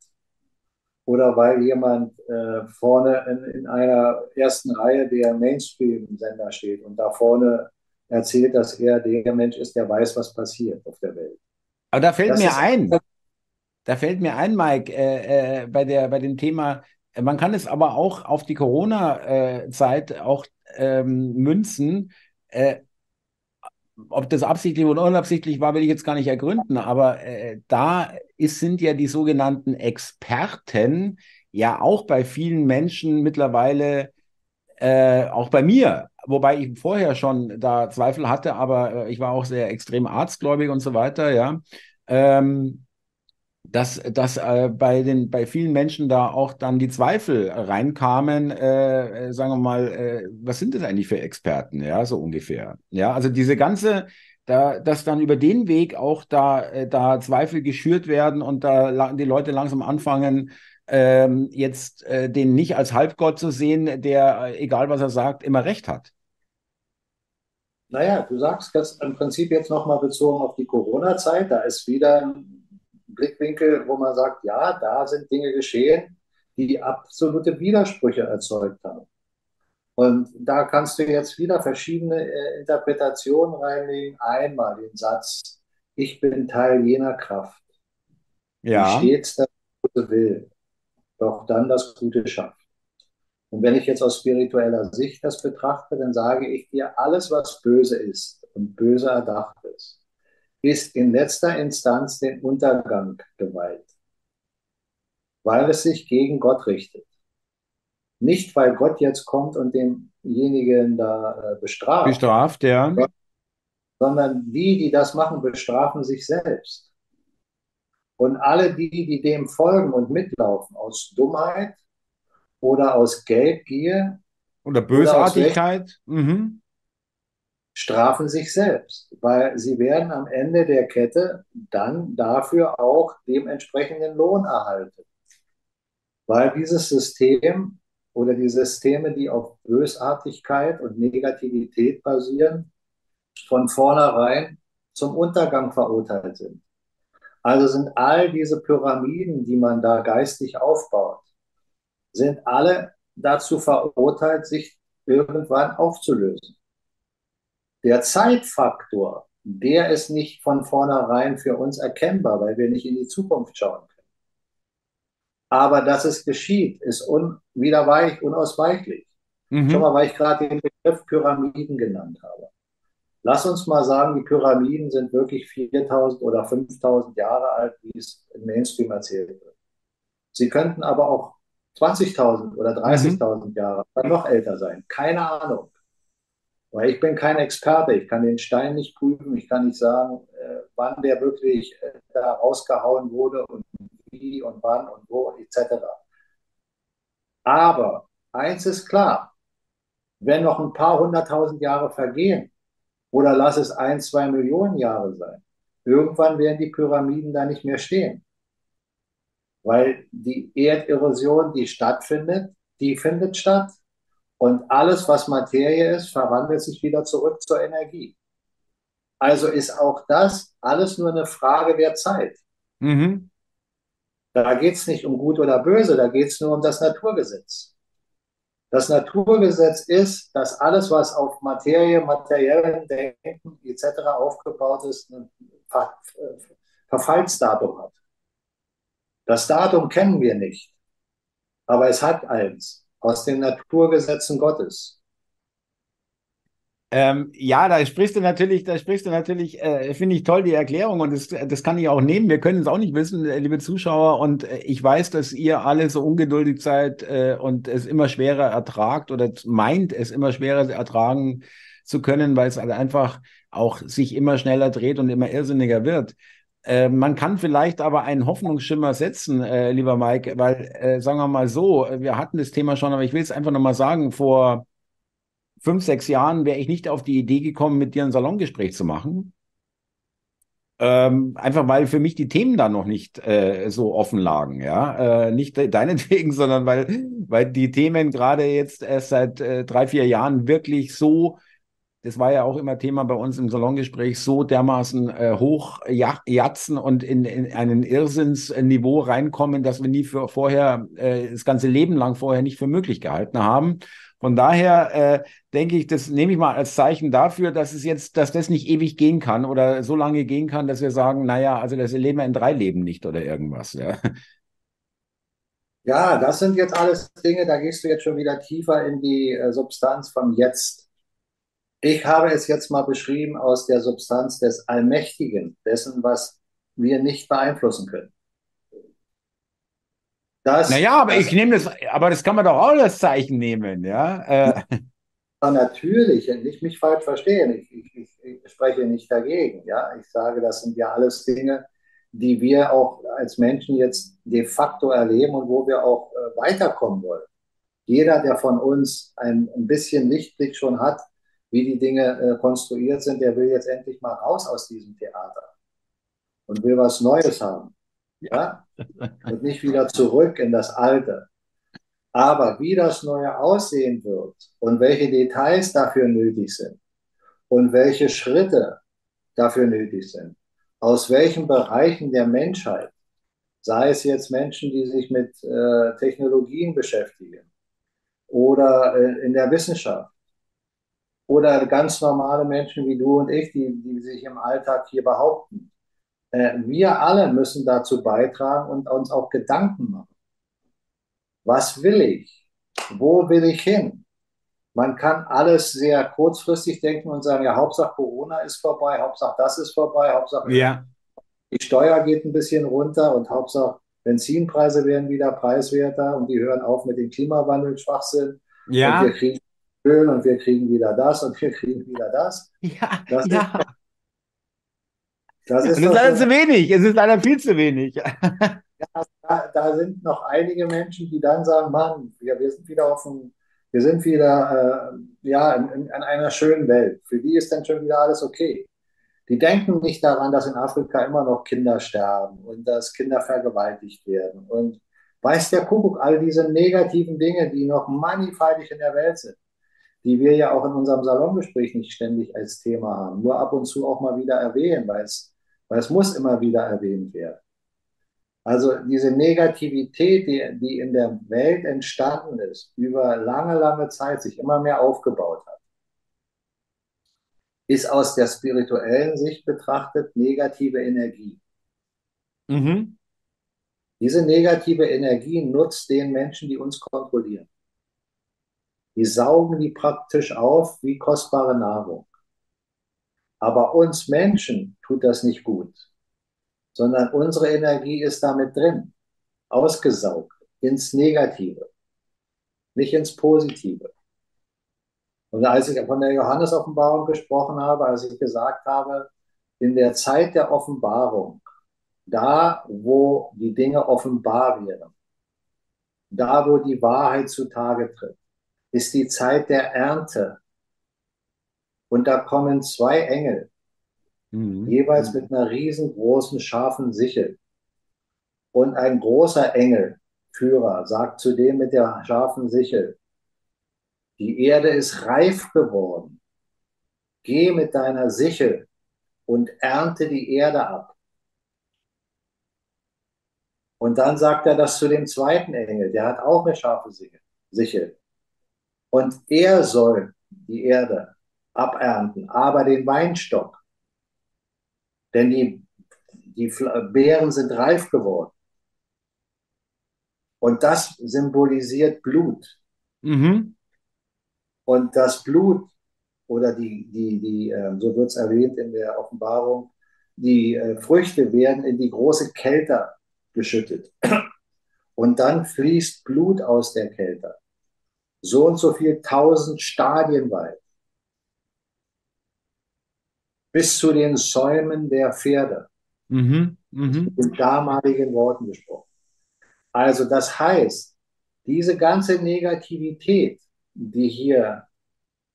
Oder weil jemand äh, vorne in, in einer ersten Reihe der Mainstream-Sender steht und da vorne erzählt, dass er der Mensch ist, der weiß, was passiert auf der Welt. Aber da fällt das mir ein, da fällt mir ein, Mike, äh, äh, bei, der, bei dem Thema, man kann es aber auch auf die Corona-Zeit äh, auch ähm, münzen, äh, ob das absichtlich oder unabsichtlich war, will ich jetzt gar nicht ergründen, aber äh, da ist, sind ja die sogenannten Experten ja auch bei vielen Menschen mittlerweile, äh, auch bei mir, wobei ich vorher schon da Zweifel hatte, aber äh, ich war auch sehr extrem arztgläubig und so weiter, ja, ähm, dass, dass äh, bei, den, bei vielen Menschen da auch dann die Zweifel reinkamen, äh, sagen wir mal, äh, was sind das eigentlich für Experten, ja, so ungefähr. Ja, also diese ganze, da, dass dann über den Weg auch da, äh, da Zweifel geschürt werden und da la- die Leute langsam anfangen, äh, jetzt äh, den nicht als Halbgott zu sehen, der, äh, egal was er sagt, immer recht hat. Naja, du sagst das im Prinzip jetzt nochmal bezogen auf die Corona-Zeit, da ist wieder Blickwinkel, wo man sagt, ja, da sind Dinge geschehen, die absolute Widersprüche erzeugt haben. Und da kannst du jetzt wieder verschiedene äh, Interpretationen reinlegen. Einmal den Satz, ich bin Teil jener Kraft, ja, die stets das Gute will, doch dann das Gute schafft. Und wenn ich jetzt aus spiritueller Sicht das betrachte, dann sage ich dir, alles, was böse ist und böse erdacht ist, ist in letzter Instanz den Untergang geweiht, weil es sich gegen Gott richtet. Nicht, weil Gott jetzt kommt und denjenigen da bestraft. Bestraft, ja. Sondern die, die das machen, bestrafen sich selbst. Und alle die, die dem folgen und mitlaufen, aus Dummheit oder aus Geldgier oder Bösartigkeit, oder mhm. strafen sich selbst, weil sie werden am Ende der Kette dann dafür auch dementsprechenden Lohn erhalten. Weil dieses System oder die Systeme, die auf Bösartigkeit und Negativität basieren, von vornherein zum Untergang verurteilt sind. Also sind all diese Pyramiden, die man da geistig aufbaut, sind alle dazu verurteilt, sich irgendwann aufzulösen. Der Zeitfaktor, der ist nicht von vornherein für uns erkennbar, weil wir nicht in die Zukunft schauen können. Aber dass es geschieht, ist un- widerweich, unausweichlich. Mhm. Schon mal, weil ich gerade den Begriff Pyramiden genannt habe. Lass uns mal sagen, die Pyramiden sind wirklich viertausend oder fünftausend Jahre alt, wie es im Mainstream erzählt wird. Sie könnten aber auch zwanzigtausend oder dreißigtausend mhm. Jahre oder noch älter sein. Keine Ahnung. Weil ich bin kein Experte, ich kann den Stein nicht prüfen, ich kann nicht sagen, äh, wann der wirklich äh, da rausgehauen wurde und wie und wann und wo und et cetera. Aber eins ist klar, wenn noch ein paar hunderttausend Jahre vergehen oder lass es ein, zwei Millionen Jahre sein, irgendwann werden die Pyramiden da nicht mehr stehen. Weil die Erderosion, die stattfindet, die findet statt. Und alles, was Materie ist, verwandelt sich wieder zurück zur Energie. Also ist auch das alles nur eine Frage der Zeit. Mhm. Da geht es nicht um Gut oder Böse, da geht es nur um das Naturgesetz. Das Naturgesetz ist, dass alles, was auf Materie, materiellen Denken et cetera aufgebaut ist, ein Verfallsdatum hat. Das Datum kennen wir nicht, aber es hat eins aus den Naturgesetzen Gottes. Ähm, ja, da sprichst du natürlich, da sprichst du natürlich, äh, finde ich toll, die Erklärung, und das, das kann ich auch nehmen. Wir können es auch nicht wissen, liebe Zuschauer, und äh, ich weiß, dass ihr alle so ungeduldig seid äh, und es immer schwerer ertragt oder meint, es immer schwerer ertragen zu können, weil es halt einfach auch sich immer schneller dreht und immer irrsinniger wird. Äh, man kann vielleicht aber einen Hoffnungsschimmer setzen, äh, lieber Mike, weil, äh, sagen wir mal so, wir hatten das Thema schon, aber ich will es einfach nochmal sagen, vor fünf, sechs Jahren wäre ich nicht auf die Idee gekommen, mit dir ein Salongespräch zu machen. Ähm, einfach weil für mich die Themen da noch nicht äh, so offen lagen, ja. Äh, nicht de- deinetwegen, sondern weil, weil die Themen gerade jetzt erst seit äh, drei, vier Jahren wirklich so, das war ja auch immer Thema bei uns im Salongespräch, so dermaßen äh, hoch ja- jatzen und in, in einen Irrsinnsniveau reinkommen, dass wir nie für vorher, äh, das ganze Leben lang vorher nicht für möglich gehalten haben. Von daher äh, denke ich, das nehme ich mal als Zeichen dafür, dass es jetzt, dass das nicht ewig gehen kann oder so lange gehen kann, dass wir sagen, naja, also das erleben wir in drei Leben nicht oder irgendwas. Ja, ja, das sind jetzt alles Dinge, da gehst du jetzt schon wieder tiefer in die äh, Substanz vom Jetzt. Ich habe es jetzt mal beschrieben aus der Substanz des Allmächtigen, dessen, was wir nicht beeinflussen können. Das, naja, aber das, ich nehme das, aber das kann man doch auch als Zeichen nehmen, ja. Äh. Natürlich, nicht mich falsch verstehen. Ich, ich, ich spreche nicht dagegen, ja. Ich sage, das sind ja alles Dinge, die wir auch als Menschen jetzt de facto erleben und wo wir auch äh, weiterkommen wollen. Jeder, der von uns ein, ein bisschen Lichtblick schon hat, wie die Dinge äh, konstruiert sind, der will jetzt endlich mal raus aus diesem Theater und will was Neues haben. Ja, und nicht wieder zurück in das Alte. Aber wie das Neue aussehen wird und welche Details dafür nötig sind und welche Schritte dafür nötig sind, aus welchen Bereichen der Menschheit, sei es jetzt Menschen, die sich mit äh, Technologien beschäftigen oder äh, in der Wissenschaft oder ganz normale Menschen wie du und ich, die, die sich im Alltag hier behaupten. Wir alle müssen dazu beitragen und uns auch Gedanken machen. Was will ich? Wo will ich hin? Man kann alles sehr kurzfristig denken und sagen, ja, Hauptsache Corona ist vorbei, Hauptsache das ist vorbei, Hauptsache ja. Die Steuer geht ein bisschen runter und Hauptsache Benzinpreise werden wieder preiswerter und die hören auf mit dem Klimawandel-Schwachsinn. Ja. Und wir kriegen Öl und wir kriegen wieder das und wir kriegen wieder das. Ja, das ja. Ist Das ist, das ist leider zu wenig, es ist leider viel zu wenig. Ja, da, da sind noch einige Menschen, die dann sagen, Mann, wir, wir sind wieder auf dem, wir sind wieder äh, ja, in, in, in einer schönen Welt. Für die ist dann schon wieder alles okay. Die denken nicht daran, dass in Afrika immer noch Kinder sterben und dass Kinder vergewaltigt werden. Und weiß der Kuckuck, all diese negativen Dinge, die noch mannigfaltig in der Welt sind, die wir ja auch in unserem Salongespräch nicht ständig als Thema haben, nur ab und zu auch mal wieder erwähnen, weil es Weil es muss immer wieder erwähnt werden. Also diese Negativität, die, die in der Welt entstanden ist, über lange, lange Zeit sich immer mehr aufgebaut hat, ist aus der spirituellen Sicht betrachtet negative Energie. Mhm. Diese negative Energie nutzt den Menschen, die uns kontrollieren. Die saugen die praktisch auf wie kostbare Nahrung. Aber uns Menschen tut das nicht gut, sondern unsere Energie ist damit drin, ausgesaugt, ins Negative, nicht ins Positive. Und als ich von der Johannes-Offenbarung gesprochen habe, als ich gesagt habe, in der Zeit der Offenbarung, da, wo die Dinge offenbar werden, da, wo die Wahrheit zutage tritt, ist die Zeit der Ernte. Und da kommen zwei Engel, mhm. jeweils mit einer riesengroßen, scharfen Sichel. Und ein großer Engel Führer sagt zu dem mit der scharfen Sichel, die Erde ist reif geworden, geh mit deiner Sichel und ernte die Erde ab. Und dann sagt er das zu dem zweiten Engel, der hat auch eine scharfe Sichel. Und er soll die Erde abernten, aber den Weinstock. Denn die, die Beeren sind reif geworden. Und das symbolisiert Blut. Mhm. Und das Blut, oder die, die, die so wird es erwähnt in der Offenbarung, die Früchte werden in die große Kelter geschüttet. Und dann fließt Blut aus der Kelter. So und so viel tausend Stadien weit. Bis zu den Säumen der Pferde. Mhm, mh. Mit damaligen Worten gesprochen. Also das heißt, diese ganze Negativität, die hier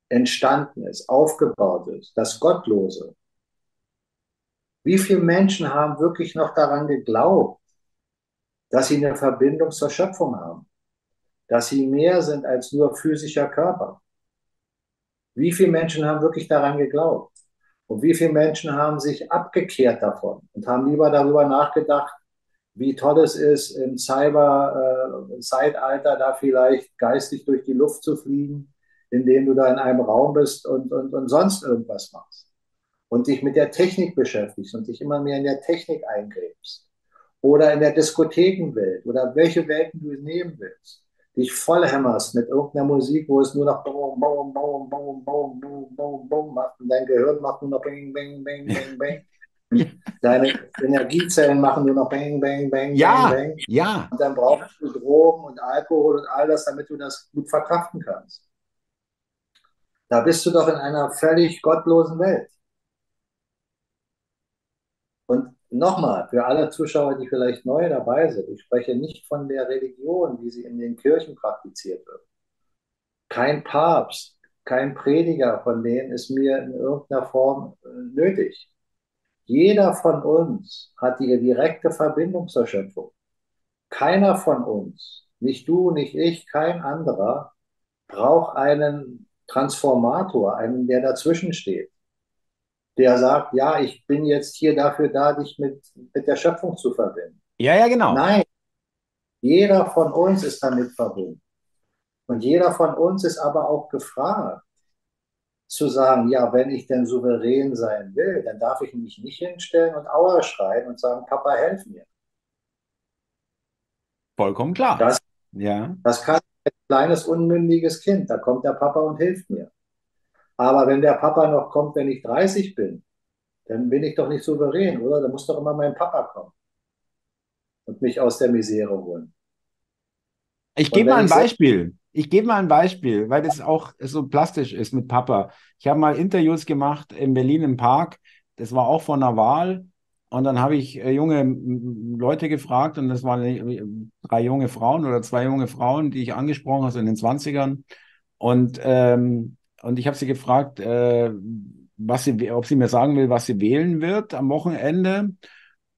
entstanden ist, aufgebaut ist, das Gottlose. Wie viele Menschen haben wirklich noch daran geglaubt, dass sie eine Verbindung zur Schöpfung haben? Dass sie mehr sind als nur physischer Körper. Wie viele Menschen haben wirklich daran geglaubt? Und wie viele Menschen haben sich abgekehrt davon und haben lieber darüber nachgedacht, wie toll es ist, im Cyber-Zeitalter da vielleicht geistig durch die Luft zu fliegen, indem du da in einem Raum bist und, und, und sonst irgendwas machst. Und dich mit der Technik beschäftigst und dich immer mehr in der Technik eingräbst. Oder in der Diskothekenwelt oder welche Welten du nehmen willst. Dich vollhämmerst mit irgendeiner Musik, wo es nur noch boom, boom, boom, boom, boom, boom, boom, boom macht und dein Gehirn macht nur noch bing, bing, bing, bing, bing. Deine Energiezellen machen nur noch bang, bang, bang, ja, bang, bang. Ja. Und dann brauchst du Drogen und Alkohol und all das, damit du das gut verkraften kannst. Da bist du doch in einer völlig gottlosen Welt. Und nochmal, für alle Zuschauer, die vielleicht neu dabei sind, ich spreche nicht von der Religion, wie sie in den Kirchen praktiziert wird. Kein Papst, kein Prediger von denen ist mir in irgendeiner Form nötig. Jeder von uns hat die direkte Verbindung zur Schöpfung. Keiner von uns, nicht du, nicht ich, kein anderer, braucht einen Transformator, einen, der dazwischen steht. Der sagt, ja, ich bin jetzt hier dafür da, dich mit, mit der Schöpfung zu verbinden. Ja, ja, genau. Nein, jeder von uns ist damit verbunden. Und jeder von uns ist aber auch gefragt, zu sagen, ja, wenn ich denn souverän sein will, dann darf ich mich nicht hinstellen und Aua schreien und sagen, Papa, helf mir. Vollkommen klar. Das, ja. Das kann ein kleines, unmündiges Kind, da kommt der Papa und hilft mir. Aber wenn der Papa noch kommt, wenn ich dreißig bin, dann bin ich doch nicht souverän, oder? Da muss doch immer mein Papa kommen und mich aus der Misere holen. Ich gebe mal ein Beispiel. Ich gebe mal ein Beispiel, weil das auch so plastisch ist mit Papa. Ich habe mal Interviews gemacht in Berlin im Park. Das war auch vor einer Wahl. Und dann habe ich junge Leute gefragt und das waren drei junge Frauen oder zwei junge Frauen, die ich angesprochen habe, also in den zwanzigern. Und ähm, Und ich habe sie gefragt, äh, was sie, ob sie mir sagen will, was sie wählen wird am Wochenende.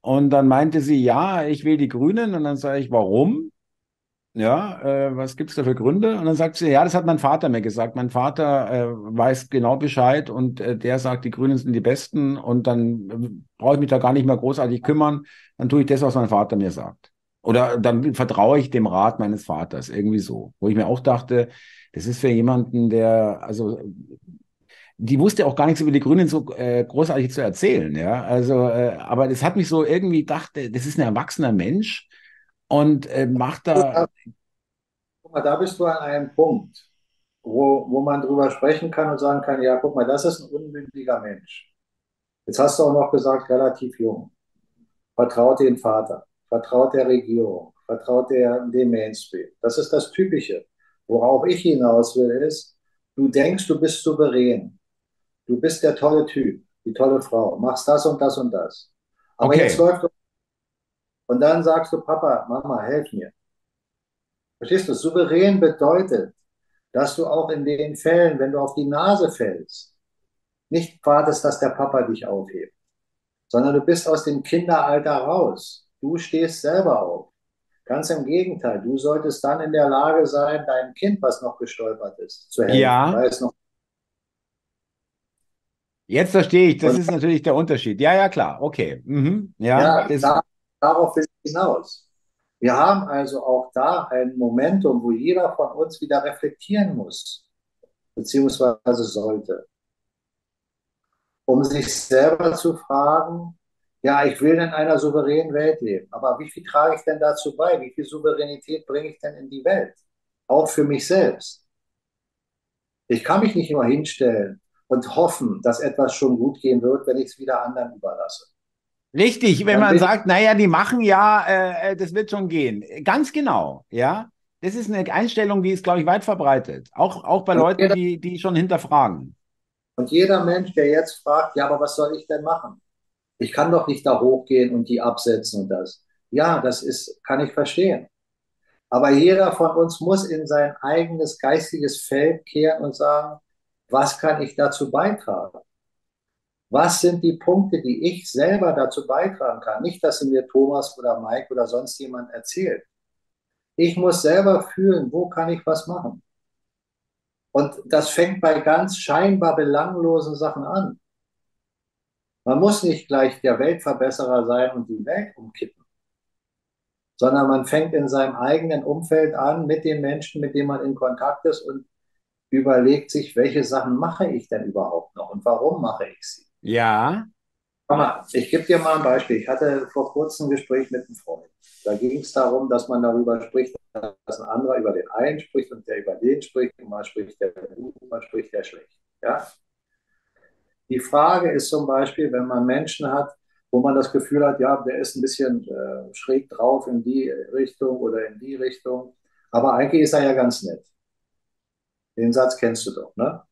Und dann meinte sie, ja, ich will die Grünen. Und dann sage ich, warum? Ja, äh, was gibt es da für Gründe? Und dann sagt sie, ja, das hat mein Vater mir gesagt. Mein Vater äh, weiß genau Bescheid und äh, der sagt, die Grünen sind die Besten. Und dann äh, brauche ich mich da gar nicht mehr großartig kümmern. Dann tue ich das, was mein Vater mir sagt. Oder dann vertraue ich dem Rat meines Vaters, irgendwie so. Wo ich mir auch dachte, das ist für jemanden, der, also, die wusste auch gar nichts über die Grünen so äh, großartig zu erzählen, ja. Also, äh, aber das hat mich so irgendwie gedacht, das ist ein erwachsener Mensch und äh, macht da... Guck mal, da bist du an einem Punkt, wo, wo man drüber sprechen kann und sagen kann, ja, guck mal, das ist ein unmündiger Mensch. Jetzt hast du auch noch gesagt, relativ jung. Vertraut den Vater. Vertraut der Regierung, vertraut der, dem Mainstream. Das ist das Typische. Worauf ich hinaus will, ist, du denkst, du bist souverän. Du bist der tolle Typ, die tolle Frau, machst das und das und das. Aber okay. Jetzt läuft... Und dann sagst du, Papa, Mama, helf mir. Verstehst du? Souverän bedeutet, dass du auch in den Fällen, wenn du auf die Nase fällst, nicht wartest, dass der Papa dich aufhebt, sondern du bist aus dem Kinderalter raus. Du stehst selber auf. Ganz im Gegenteil, du solltest dann in der Lage sein, deinem Kind, was noch gestolpert ist, zu helfen. Ja. Weil es noch Jetzt verstehe ich, das und ist natürlich der Unterschied. Ja, ja, klar, okay. Mhm. Ja, ja, da, darauf will ich hinaus. Wir haben also auch da ein Momentum, wo jeder von uns wieder reflektieren muss, beziehungsweise sollte, um sich selber zu fragen, ja, ich will in einer souveränen Welt leben, aber wie viel trage ich denn dazu bei? Wie viel Souveränität bringe ich denn in die Welt? Auch für mich selbst. Ich kann mich nicht immer hinstellen und hoffen, dass etwas schon gut gehen wird, wenn ich es wieder anderen überlasse. Richtig, wenn man sagt, naja, die machen ja, äh, das wird schon gehen. Ganz genau, ja. Das ist eine Einstellung, die ist, glaube ich, weit verbreitet. Auch, auch bei Leuten, die, die schon hinterfragen. Und jeder Mensch, der jetzt fragt, ja, aber was soll ich denn machen? Ich kann doch nicht da hochgehen und die absetzen und das. Ja, das ist, kann ich verstehen. Aber jeder von uns muss in sein eigenes geistiges Feld kehren und sagen, was kann ich dazu beitragen? Was sind die Punkte, die ich selber dazu beitragen kann? Nicht, dass sie mir Thomas oder Mike oder sonst jemand erzählt. Ich muss selber fühlen, wo kann ich was machen? Und das fängt bei ganz scheinbar belanglosen Sachen an. Man muss nicht gleich der Weltverbesserer sein und die Welt umkippen, sondern man fängt in seinem eigenen Umfeld an, mit den Menschen, mit denen man in Kontakt ist und überlegt sich, welche Sachen mache ich denn überhaupt noch und warum mache ich sie? Ja. Komm mal, ich gebe dir mal ein Beispiel. Ich hatte vor kurzem ein Gespräch mit einem Freund. Da ging es darum, dass man darüber spricht, dass ein anderer über den einen spricht und der über den spricht. Und mal spricht der gut, mal spricht der schlecht. Ja? Die Frage ist zum Beispiel, wenn man Menschen hat, wo man das Gefühl hat, ja, der ist ein bisschen äh, schräg drauf in die Richtung oder in die Richtung, aber eigentlich ist er ja ganz nett. Den Satz kennst du doch, ne?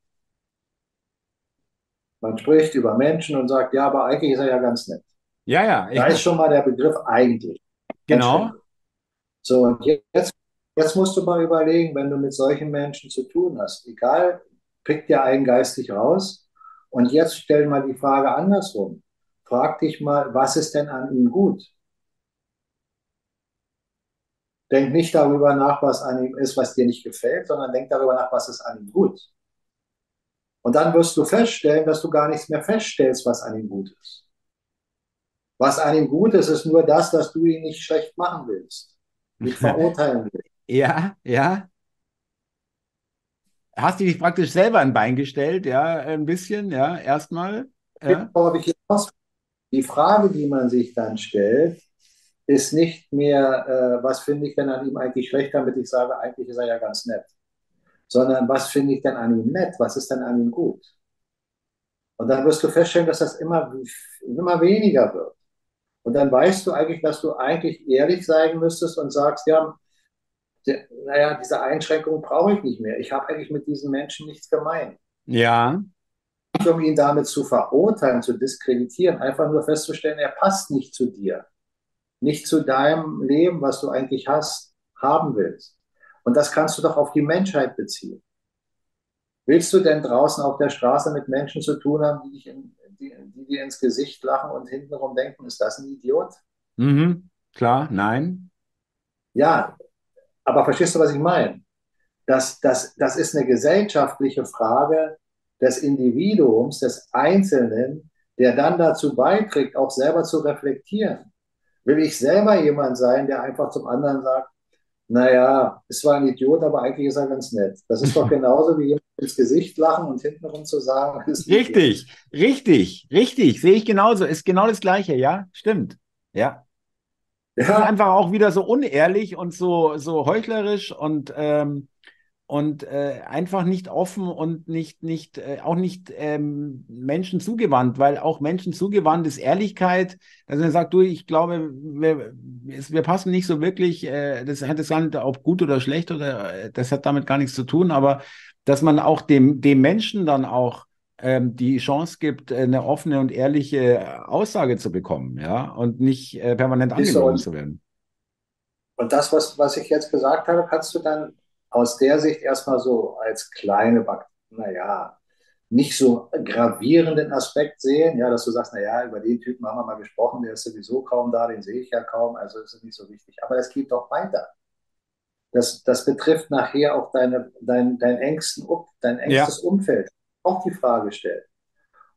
Man spricht über Menschen und sagt, ja, aber eigentlich ist er ja ganz nett. Ja, ja. Da ist schon mal der Begriff eigentlich. Genau. So, und jetzt, jetzt musst du mal überlegen, wenn du mit solchen Menschen zu tun hast, egal, pick dir einen geistig raus und jetzt stell mal die Frage andersrum. Frag dich mal, was ist denn an ihm gut? Denk nicht darüber nach, was an ihm ist, was dir nicht gefällt, sondern denk darüber nach, was ist an ihm gut. Und dann wirst du feststellen, dass du gar nichts mehr feststellst, was an ihm gut ist. Was an ihm gut ist, ist nur das, dass du ihn nicht schlecht machen willst, nicht verurteilen willst. Ja, ja. Hast du dich praktisch selber ein Bein gestellt, ja, ein bisschen, ja, erstmal. Ja. Die Frage, die man sich dann stellt, ist nicht mehr, äh, was finde ich denn an ihm eigentlich schlecht, damit ich sage, eigentlich ist er ja ganz nett. Sondern was finde ich denn an ihm nett, was ist denn an ihm gut? Und dann wirst du feststellen, dass das immer, immer weniger wird. Und dann weißt du eigentlich, dass du eigentlich ehrlich sein müsstest und sagst, ja, der, naja, diese Einschränkung brauche ich nicht mehr. Ich habe eigentlich mit diesen Menschen nichts gemein. Ja. Nicht, um ihn damit zu verurteilen, zu diskreditieren, einfach nur festzustellen, er passt nicht zu dir. Nicht zu deinem Leben, was du eigentlich hast, haben willst. Und das kannst du doch auf die Menschheit beziehen. Willst du denn draußen auf der Straße mit Menschen zu tun haben, die, dich in, die, die dir ins Gesicht lachen und hintenrum denken, ist das ein Idiot? Mhm, klar, nein. Ja, aber verstehst du, was ich meine? Das, das, das ist eine gesellschaftliche Frage des Individuums, des Einzelnen, der dann dazu beiträgt, auch selber zu reflektieren. Will ich selber jemand sein, der einfach zum anderen sagt, naja, ist zwar ein Idiot, aber eigentlich ist er ganz nett. Das ist doch genauso wie jemand ins Gesicht lachen und hintenrum zu sagen, ist richtig, richtig, richtig, sehe ich genauso, ist genau das Gleiche, ja, stimmt, ja. ja. Das ist einfach auch wieder so unehrlich und so, so heuchlerisch und, ähm, und äh, einfach nicht offen und nicht, nicht äh, auch nicht ähm, Menschen zugewandt, weil auch Menschen zugewandt ist Ehrlichkeit. Also man sagt, du, ich glaube, wir, wir passen nicht so wirklich, äh, das hat es gar nicht, ob gut oder schlecht oder das hat damit gar nichts zu tun, aber dass man auch dem, dem Menschen dann auch ähm, die Chance gibt, eine offene und ehrliche Aussage zu bekommen, ja, und nicht äh, permanent angelogen zu werden. Und das, was, was ich jetzt gesagt habe, kannst du dann aus der Sicht erstmal so als kleine, naja, nicht so gravierenden Aspekt sehen, ja, dass du sagst, naja, über den Typen haben wir mal gesprochen, der ist sowieso kaum da, den sehe ich ja kaum, also ist es nicht so wichtig. Aber es geht doch weiter. Das, das betrifft nachher auch deine, dein, dein, engsten, dein engstes ja. Umfeld. Auch die Frage stellen.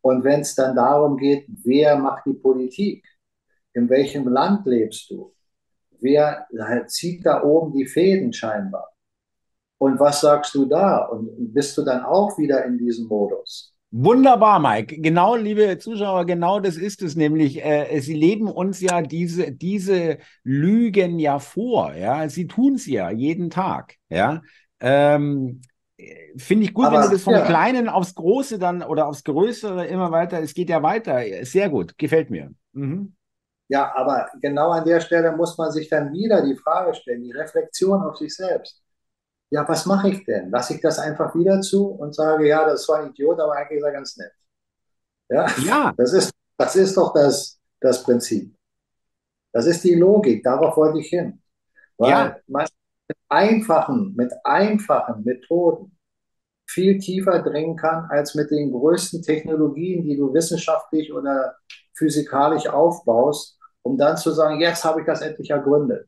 Und wenn es dann darum geht, wer macht die Politik? In welchem Land lebst du? Wer zieht da oben die Fäden scheinbar? Und was sagst du da? Und bist du dann auch wieder in diesem Modus? Wunderbar, Mike. Genau, liebe Zuschauer, genau das ist es nämlich. Äh, sie leben uns ja diese, diese Lügen ja vor. Ja? Sie tun es ja jeden Tag. Ja? Ähm, Finde ich gut, aber, wenn du das vom ja. Kleinen aufs Große dann oder aufs Größere immer weiter, es geht ja weiter. Sehr gut, gefällt mir. Mhm. Ja, aber genau an der Stelle muss man sich dann wieder die Frage stellen, die Reflexion auf sich selbst. Ja, was mache ich denn? Lasse ich das einfach wieder zu und sage, ja, das war ein Idiot, aber eigentlich ist er ganz nett. Ja, ja. Das ist, das ist doch das, das Prinzip. Das ist die Logik, darauf wollte ich hin. Weil ja. man mit einfachen, mit einfachen Methoden viel tiefer dringen kann, als mit den größten Technologien, die du wissenschaftlich oder physikalisch aufbaust, um dann zu sagen, jetzt habe ich das endlich ergründet.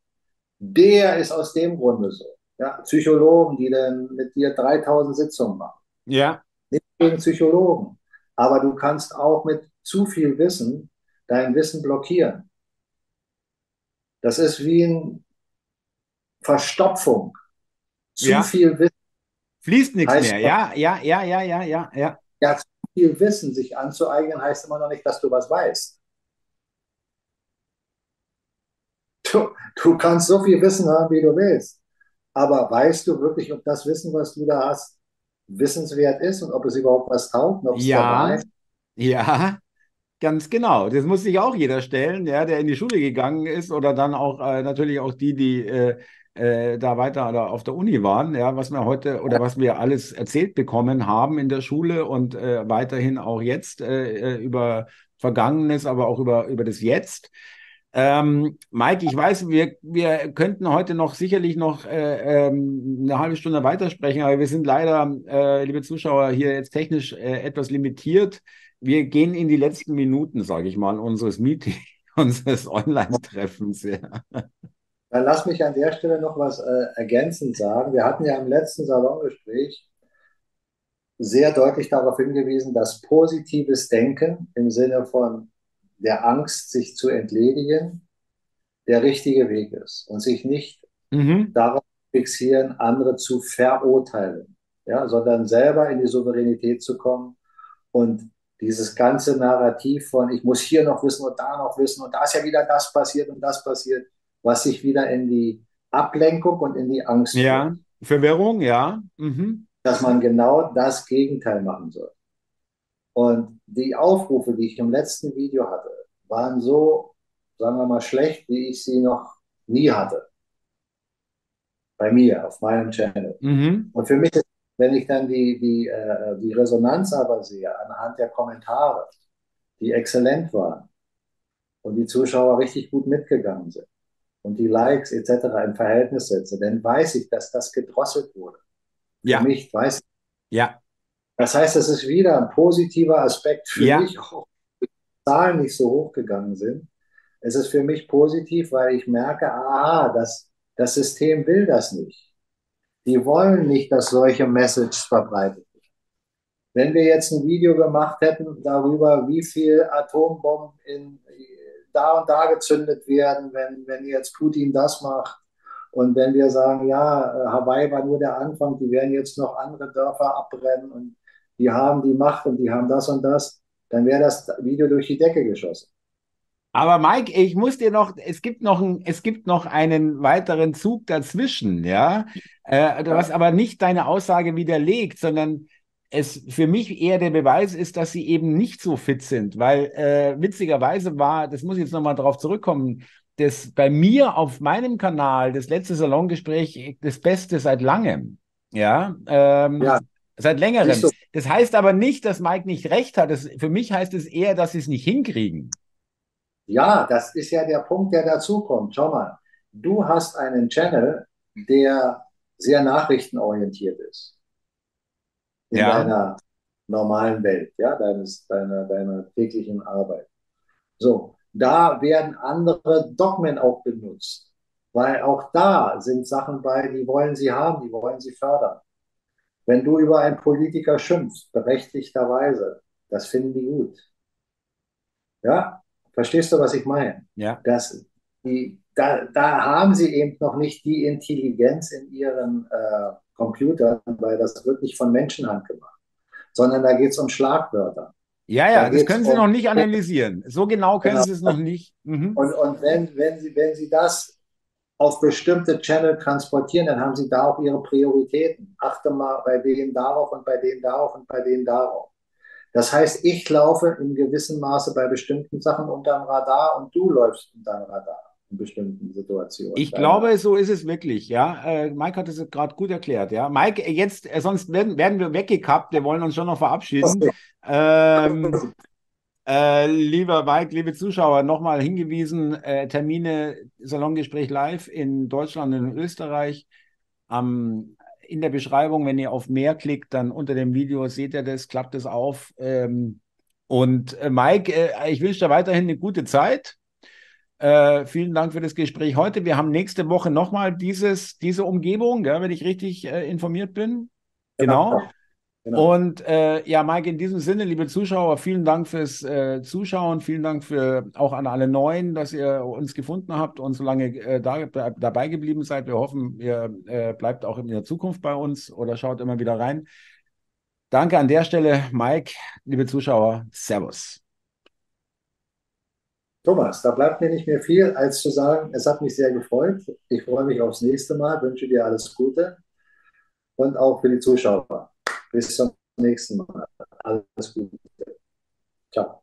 Der ist aus dem Grunde so. Ja, Psychologen, die dann mit dir dreitausend Sitzungen machen. Ja. Nicht gegen Psychologen. Aber du kannst auch mit zu viel Wissen dein Wissen blockieren. Das ist wie eine Verstopfung. Zu ja. viel Wissen. Fließt nichts mehr. Ja, ja, ja, ja, ja, ja, ja. Ja, zu viel Wissen sich anzueignen, heißt immer noch nicht, dass du was weißt. Du, du kannst so viel Wissen haben, wie du willst. Aber weißt du wirklich, ob das Wissen, was du da hast, wissenswert ist und ob es überhaupt was taugt? Ob es ja, ja, ganz genau. Das muss sich auch jeder stellen, ja, der in die Schule gegangen ist oder dann auch äh, natürlich auch die, die äh, äh, da weiter oder auf der Uni waren, ja, was wir heute oder was wir alles erzählt bekommen haben in der Schule und äh, weiterhin auch jetzt äh, über Vergangenes, aber auch über, über das Jetzt. Ähm, Mike, ich weiß, wir, wir könnten heute noch sicherlich noch äh, ähm, eine halbe Stunde weitersprechen, aber wir sind leider, äh, liebe Zuschauer, hier jetzt technisch äh, etwas limitiert. Wir gehen in die letzten Minuten, sage ich mal, unseres Meetings, unseres Online-Treffens. Ja. Dann lass mich an der Stelle noch was äh, ergänzend sagen. Wir hatten ja im letzten Salongespräch sehr deutlich darauf hingewiesen, dass positives Denken im Sinne von der Angst, sich zu entledigen, der richtige Weg ist und sich nicht mhm. darauf fixieren, andere zu verurteilen, ja, sondern selber in die Souveränität zu kommen und dieses ganze Narrativ von ich muss hier noch wissen und da noch wissen und da ist ja wieder das passiert und das passiert, was sich wieder in die Ablenkung und in die Angst ja, führt. Verwirrung, ja. Mhm. Dass man genau das Gegenteil machen soll. Und die Aufrufe, die ich im letzten Video hatte, waren so, sagen wir mal, schlecht, wie ich sie noch nie hatte. Bei mir, auf meinem Channel. Mhm. Und für mich, ist, wenn ich dann die, die, äh, die Resonanz aber sehe, anhand der Kommentare, die exzellent waren und die Zuschauer richtig gut mitgegangen sind und die Likes et cetera im Verhältnis setze, dann weiß ich, dass das gedrosselt wurde. Ja. Für mich weiß ich. Ja. Das heißt, das ist wieder ein positiver Aspekt für ja. mich, auch wenn die Zahlen nicht so hoch gegangen sind. Es ist für mich positiv, weil ich merke, aha, das, das System will das nicht. Die wollen nicht, dass solche Messages verbreitet werden. Wenn wir jetzt ein Video gemacht hätten darüber, wie viel Atombomben in, da und da gezündet werden, wenn, wenn jetzt Putin das macht, und wenn wir sagen, ja, Hawaii war nur der Anfang, die werden jetzt noch andere Dörfer abbrennen und die haben die Macht und die haben das und das, dann wäre das Video durch die Decke geschossen. Aber Mike, ich muss dir noch, es gibt noch, ein, es gibt noch einen weiteren Zug dazwischen, ja, äh, was aber nicht deine Aussage widerlegt, sondern es für mich eher der Beweis ist, dass sie eben nicht so fit sind, weil äh, witzigerweise war, das muss ich jetzt nochmal drauf zurückkommen, das bei mir auf meinem Kanal, das letzte Salongespräch, das Beste seit langem. Ja, ähm, ja. Seit längerem. So. Das heißt aber nicht, dass Mike nicht recht hat. Das, für mich heißt es eher, dass sie es nicht hinkriegen. Ja, das ist ja der Punkt, der dazukommt. Schau mal, du hast einen Channel, der sehr nachrichtenorientiert ist. In ja. deiner normalen Welt, ja, deines, deiner, deiner täglichen Arbeit. So, da werden andere Dogmen auch benutzt, weil auch da sind Sachen bei, die wollen sie haben, die wollen sie fördern. Wenn du über einen Politiker schimpfst, berechtigterweise, das finden die gut. Ja, verstehst du, was ich meine? Ja. Das, die, da, da haben sie eben noch nicht die Intelligenz in ihren äh, Computern, weil das wird nicht von Menschenhand gemacht, sondern da geht es um Schlagwörter. Ja, ja, da das können sie um, noch nicht analysieren. So genau können genau. sie es noch nicht. Mhm. Und, und wenn, wenn, sie, wenn sie das auf bestimmte Channel transportieren, dann haben sie da auch ihre Prioritäten. Achte mal bei denen darauf und bei denen darauf und bei denen darauf. Das heißt, ich laufe in gewissem Maße bei bestimmten Sachen unterm Radar und du läufst unterm Radar in bestimmten Situationen. Ich glaube, so ist es wirklich, ja. Äh, Mike hat es gerade gut erklärt, ja. Mike, jetzt, äh, sonst werden, werden wir weggekappt, wir wollen uns schon noch verabschieden. Okay. Ähm, äh, lieber Mike, liebe Zuschauer, nochmal hingewiesen, äh, Termine, Salongespräch live in Deutschland und in Österreich. Am In der Beschreibung, wenn ihr auf mehr klickt, dann unter dem Video seht ihr das, klappt es auf. Ähm, und äh, Mike, äh, ich wünsche dir weiterhin eine gute Zeit. Äh, vielen Dank für das Gespräch heute. Wir haben nächste Woche nochmal dieses, diese Umgebung, gell, wenn ich richtig äh, informiert bin. Genau. genau. genau. Und äh, ja, Mike, in diesem Sinne, liebe Zuschauer, vielen Dank fürs äh, Zuschauen. Vielen Dank für, auch an alle Neuen, dass ihr uns gefunden habt und so lange äh, da, dabei geblieben seid. Wir hoffen, ihr äh, bleibt auch in der Zukunft bei uns oder schaut immer wieder rein. Danke an der Stelle, Mike. Liebe Zuschauer, servus. Thomas, da bleibt mir nicht mehr viel, als zu sagen, es hat mich sehr gefreut. Ich freue mich aufs nächste Mal, wünsche dir alles Gute und auch für die Zuschauer. Bis zum nächsten Mal. Alles Gute. Ciao.